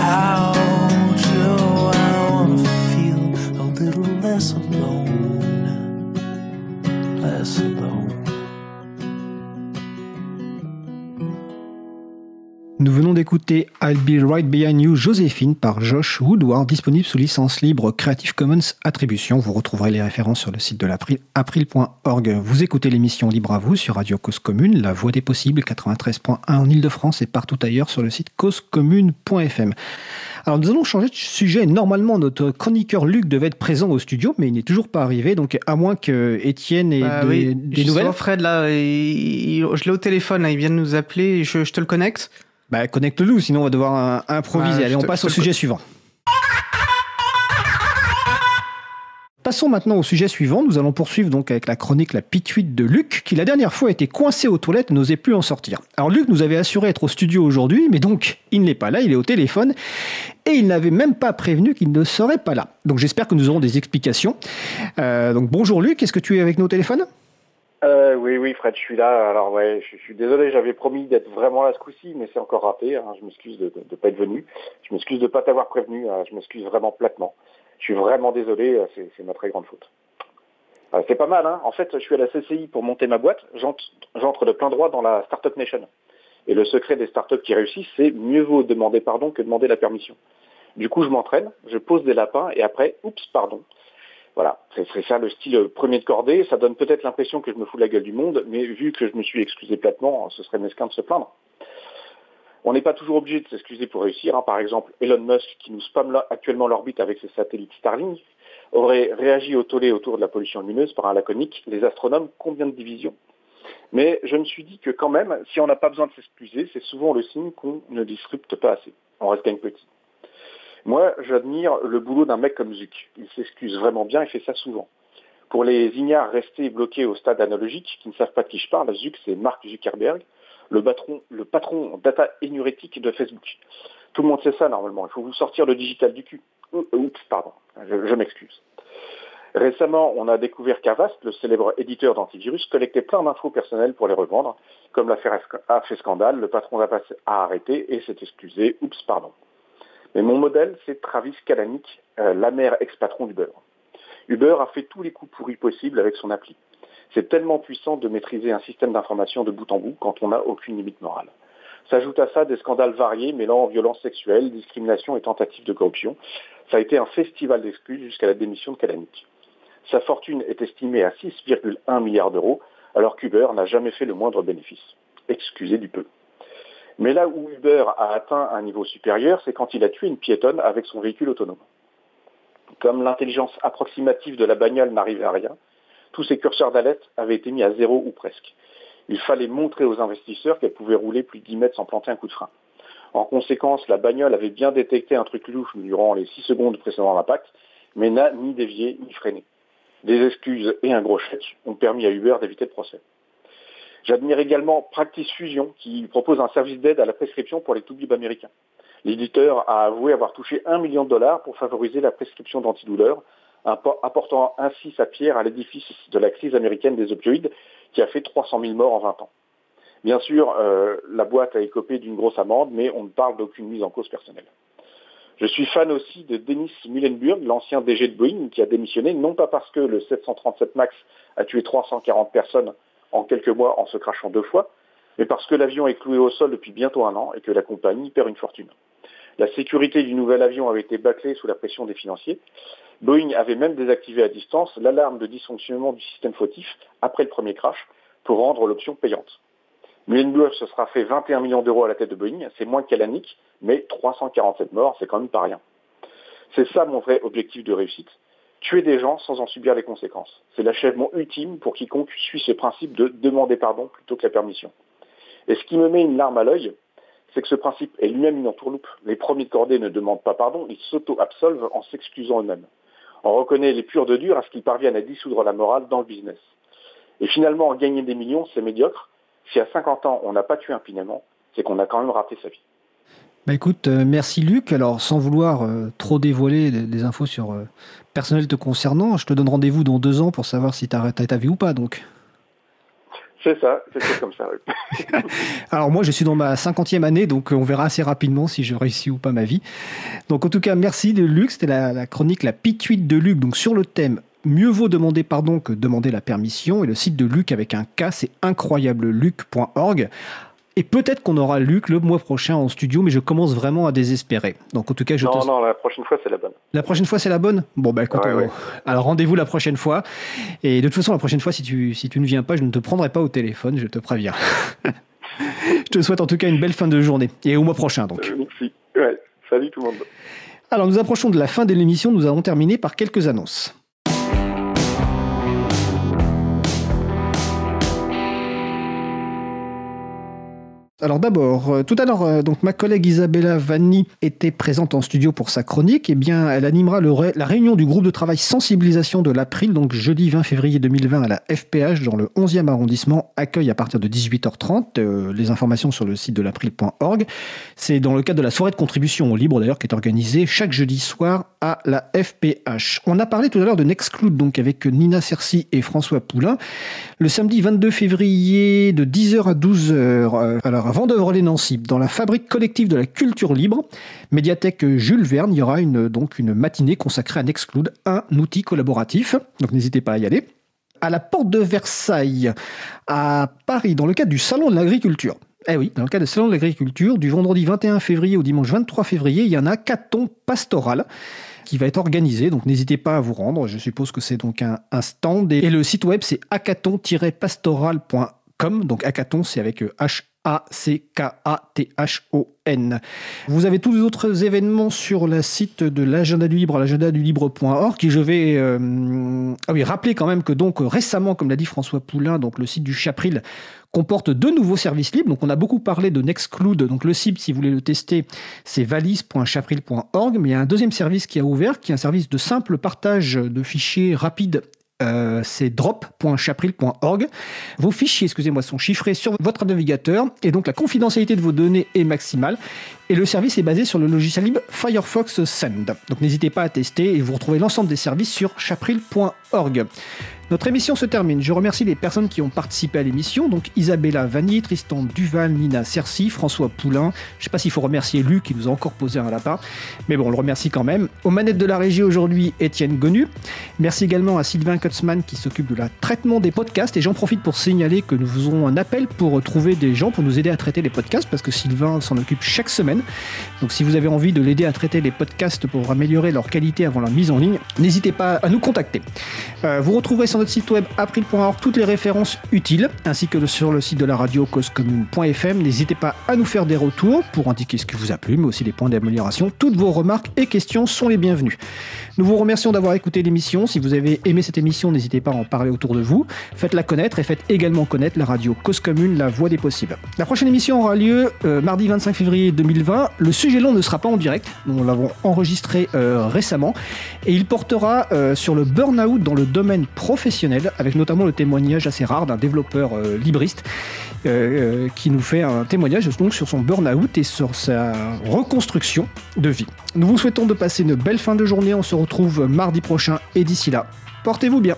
out. Less alone, less alone. Nous venons d'écouter I'll Be Right Behind You, Joséphine, par Josh Woodward, disponible sous licence libre Creative Commons Attribution. Vous retrouverez les références sur le site de l'April, april.org. Vous écoutez l'émission Libre à vous sur Radio Cause Commune, la voix des possibles, 93.1 en Ile-de-France et partout ailleurs sur le site causecommune.fm. Alors nous allons changer de sujet. Normalement, notre chroniqueur Luc devait être présent au studio, mais il n'est toujours pas arrivé. Donc à moins que Étienne ait des nouvelles. Fred, là, je l'ai au téléphone. Là, il vient de nous appeler. Je te le connecte. Bah connecte-le, sinon on va devoir improviser. Allez, on passe au sujet suivant. Passons maintenant au sujet suivant. Nous allons poursuivre donc avec la chronique La Pituite de Luc, qui la dernière fois était coincé aux toilettes et n'osait plus en sortir. Alors Luc nous avait assuré être au studio aujourd'hui, mais donc il n'est pas là, il est au téléphone, et il n'avait même pas prévenu qu'il ne serait pas là. Donc j'espère que nous aurons des explications. Donc bonjour Luc, est-ce que tu es avec nous au téléphone ? Oui, Fred, je suis là. Alors, ouais, je suis désolé, j'avais promis d'être vraiment là ce coup-ci, mais c'est encore raté. Hein. Je m'excuse de ne pas être venu. Je m'excuse de ne pas t'avoir prévenu. Hein. Je m'excuse vraiment platement. Je suis vraiment désolé. C'est ma très grande faute. C'est pas mal, hein. En fait, je suis à la CCI pour monter ma boîte, j'entre de plein droit dans la Startup Nation. Et le secret des startups qui réussissent, c'est mieux vaut demander pardon que demander la permission. Du coup, je m'entraîne, je pose des lapins et après, oups, pardon. Voilà, c'est ça le style premier de cordée. Ça donne peut-être l'impression que je me fous de la gueule du monde, mais vu que je me suis excusé platement, ce serait mesquin de se plaindre. On n'est pas toujours obligé de s'excuser pour réussir. Par exemple, Elon Musk, qui nous spamme actuellement l'orbite avec ses satellites Starlink, aurait réagi au tollé autour de la pollution lumineuse par un laconique « Les astronomes, combien de divisions ?» Mais je me suis dit que quand même, si on n'a pas besoin de s'excuser, c'est souvent le signe qu'on ne disrupte pas assez. On reste gagne petit. Moi, j'admire le boulot d'un mec comme Luc. Il s'excuse vraiment bien et fait ça souvent. Pour les ignares restés bloqués au stade analogique, qui ne savent pas de qui je parle, Luc, c'est Mark Zuckerberg, le patron data énurétique de Facebook. Tout le monde sait ça normalement. Il faut vous sortir le digital du cul. Oups, pardon, je m'excuse. Récemment, on a découvert qu'Avast, le célèbre éditeur d'antivirus, collectait plein d'infos personnelles pour les revendre, comme l'affaire a fait scandale, le patron d'Avast a arrêté et s'est excusé, oups, pardon. Mais mon modèle, c'est Travis Kalanick, l'amer ex-patron d'Uber. Uber a fait tous les coups pourris possibles avec son appli. C'est tellement puissant de maîtriser un système d'information de bout en bout quand on n'a aucune limite morale. S'ajoutent à ça des scandales variés mêlant violences sexuelles, discrimination et tentatives de corruption. Ça a été un festival d'excuses jusqu'à la démission de Kalanick. Sa fortune est estimée à 6,1 milliards d'euros, alors qu'Uber n'a jamais fait le moindre bénéfice. Excusez du peu. Mais là où Uber a atteint un niveau supérieur, c'est quand il a tué une piétonne avec son véhicule autonome. Comme l'intelligence approximative de la bagnole n'arrivait à rien, tous ses curseurs d'alerte avaient été mis à zéro ou presque. Il fallait montrer aux investisseurs qu'elle pouvait rouler plus de 10 mètres sans planter un coup de frein. En conséquence, la bagnole avait bien détecté un truc louche durant les 6 secondes précédant l'impact, mais n'a ni dévié ni freiné. Des excuses et un gros chèque ont permis à Uber d'éviter le procès. J'admire également Practice Fusion, qui propose un service d'aide à la prescription pour les toubibs américains. L'éditeur a avoué avoir touché $1 million pour favoriser la prescription d'antidouleurs, apportant ainsi sa pierre à l'édifice de la crise américaine des opioïdes, qui a fait 300 000 morts en 20 ans. Bien sûr, la boîte a écopé d'une grosse amende, mais on ne parle d'aucune mise en cause personnelle. Je suis fan aussi de Dennis Muilenburg, l'ancien DG de Boeing, qui a démissionné, non pas parce que le 737 MAX a tué 340 personnes en quelques mois en se crachant 2 fois, mais parce que l'avion est cloué au sol depuis bientôt 1 an et que la compagnie perd une fortune. La sécurité du nouvel avion avait été bâclée sous la pression des financiers. Boeing avait même désactivé à distance l'alarme de dysfonctionnement du système fautif après le premier crash pour rendre l'option payante. Muilenburg se sera fait 21 millions d'euros à la tête de Boeing, c'est moins que Kalanick, mais 347 morts, c'est quand même pas rien. C'est ça mon vrai objectif de réussite, tuer des gens sans en subir les conséquences. C'est l'achèvement ultime pour quiconque suit ce principe de demander pardon plutôt que la permission. Et ce qui me met une larme à l'œil, c'est que ce principe est lui-même une entourloupe. Les premiers de cordée ne demandent pas pardon, ils s'auto-absolvent en s'excusant eux-mêmes. On reconnaît les purs de dur à ce qu'ils parviennent à dissoudre la morale dans le business. Et finalement, gagner des millions, c'est médiocre. Si à 50 ans, on n'a pas tué impunément, c'est qu'on a quand même raté sa vie. Bah écoute, merci Luc. Alors, sans vouloir trop dévoiler des infos sur personnel te concernant, je te donne rendez-vous dans 2 ans pour savoir si tu as arrêté ta vie ou pas, donc. C'est ça comme ça. Oui. Alors moi, je suis dans ma 50e année, donc on verra assez rapidement si je réussis ou pas ma vie. Donc en tout cas, merci de Luc. C'était la chronique, la pituite de Luc, donc sur le thème mieux vaut demander pardon que demander la permission. Et le site de Luc avec un K, c'est incroyableluc.org. Et peut-être qu'on aura Luc le mois prochain en studio, mais je commence vraiment à désespérer. Donc en tout cas, non, la prochaine fois, c'est la bonne. La prochaine fois, c'est la bonne ? Bon, bah écoute, ouais. Alors rendez-vous la prochaine fois. Et de toute façon, la prochaine fois, si tu ne viens pas, je ne te prendrai pas au téléphone, je te préviens. Je te souhaite en tout cas une belle fin de journée. Et au mois prochain, donc. Merci. Ouais. Salut tout le monde. Alors, nous approchons de la fin de l'émission. Nous allons terminer par quelques annonces. Alors d'abord, tout à l'heure, donc ma collègue Isabella Vanni était présente en studio pour sa chronique. Eh bien, elle animera la réunion du groupe de travail sensibilisation de l'April, donc jeudi 20 février 2020 à la FPH dans le 11e arrondissement. Accueil à partir de 18h30. Les informations sur le site de l'april.org. C'est dans le cadre de la soirée de contribution au libre d'ailleurs qui est organisée chaque jeudi soir à la FPH. On a parlé tout à l'heure de Nextcloud, donc avec Nina Cercy et François Poulain. Le samedi 22 février de 10h à 12h. Alors à Vendœuvre-les-Nancy, dans la fabrique collective de la culture libre, médiathèque Jules Verne, il y aura donc une matinée consacrée à Nextcloud, un outil collaboratif. Donc n'hésitez pas à y aller. à la porte de Versailles, à Paris, dans le cadre du Salon de l'Agriculture. Eh oui, dans le cadre du Salon de l'Agriculture, du vendredi 21 février au dimanche 23 février, il y en a un hackathon pastoral qui va être organisé, donc n'hésitez pas à vous rendre. Je suppose que c'est donc un stand. Et le site web, c'est hackathon-pastoral.com. Donc hackathon, c'est avec H-A-C-K-A-T-H-O-N. Vous avez tous les autres événements sur le site de l'agenda du libre, l'agenda-du-libre.org, et je vais rappeler quand même que donc récemment, comme l'a dit François Poulain, donc le site du Chapril comporte deux nouveaux services libres. Donc on a beaucoup parlé de Nextcloud, donc le site, si vous voulez le tester, c'est valise.chapril.org, mais il y a un deuxième service qui a ouvert, qui est un service de simple partage de fichiers rapides. C'est drop.chapril.org. Vos fichiers, sont chiffrés sur votre navigateur et donc la confidentialité de vos données est maximale. Et le service est basé sur le logiciel libre Firefox Send. Donc n'hésitez pas à tester et vous retrouvez l'ensemble des services sur chapril.org. Notre émission se termine. Je remercie les personnes qui ont participé à l'émission, donc Isabella Vanni, Tristan Duval, Nina Cercy, François Poulain. Je ne sais pas s'il faut remercier Luc qui nous a encore posé un lapin, mais bon, on le remercie quand même. Aux manettes de la régie aujourd'hui, Étienne Gonu. Merci également à Sylvain Kutzmann qui s'occupe de la traitement des podcasts, et j'en profite pour signaler que nous faisons un appel pour trouver des gens pour nous aider à traiter les podcasts, parce que Sylvain s'en occupe chaque semaine. Donc si vous avez envie de l'aider à traiter les podcasts pour améliorer leur qualité avant leur mise en ligne, n'hésitez pas à nous contacter. Vous retrouverez sur notre site web april.org toutes les références utiles, ainsi que sur le site de la radio causecommune.fm. N'hésitez pas à nous faire des retours pour indiquer ce qui vous a plu, mais aussi les points d'amélioration. Toutes vos remarques et questions sont les bienvenues. Nous vous remercions d'avoir écouté l'émission. Si vous avez aimé cette émission, n'hésitez pas à en parler autour de vous. Faites-la connaître et faites également connaître la radio Cause Commune, la voix des possibles. La prochaine émission aura lieu mardi 25 février 2020. Le sujet long ne sera pas en direct. Nous l'avons enregistré récemment et il portera sur le burn-out dans le domaine professionnel, avec notamment le témoignage assez rare d'un développeur libriste qui nous fait un témoignage donc sur son burn-out et sur sa reconstruction de vie. Nous vous souhaitons de passer une belle fin de journée. On se retrouve mardi prochain et d'ici là, portez-vous bien.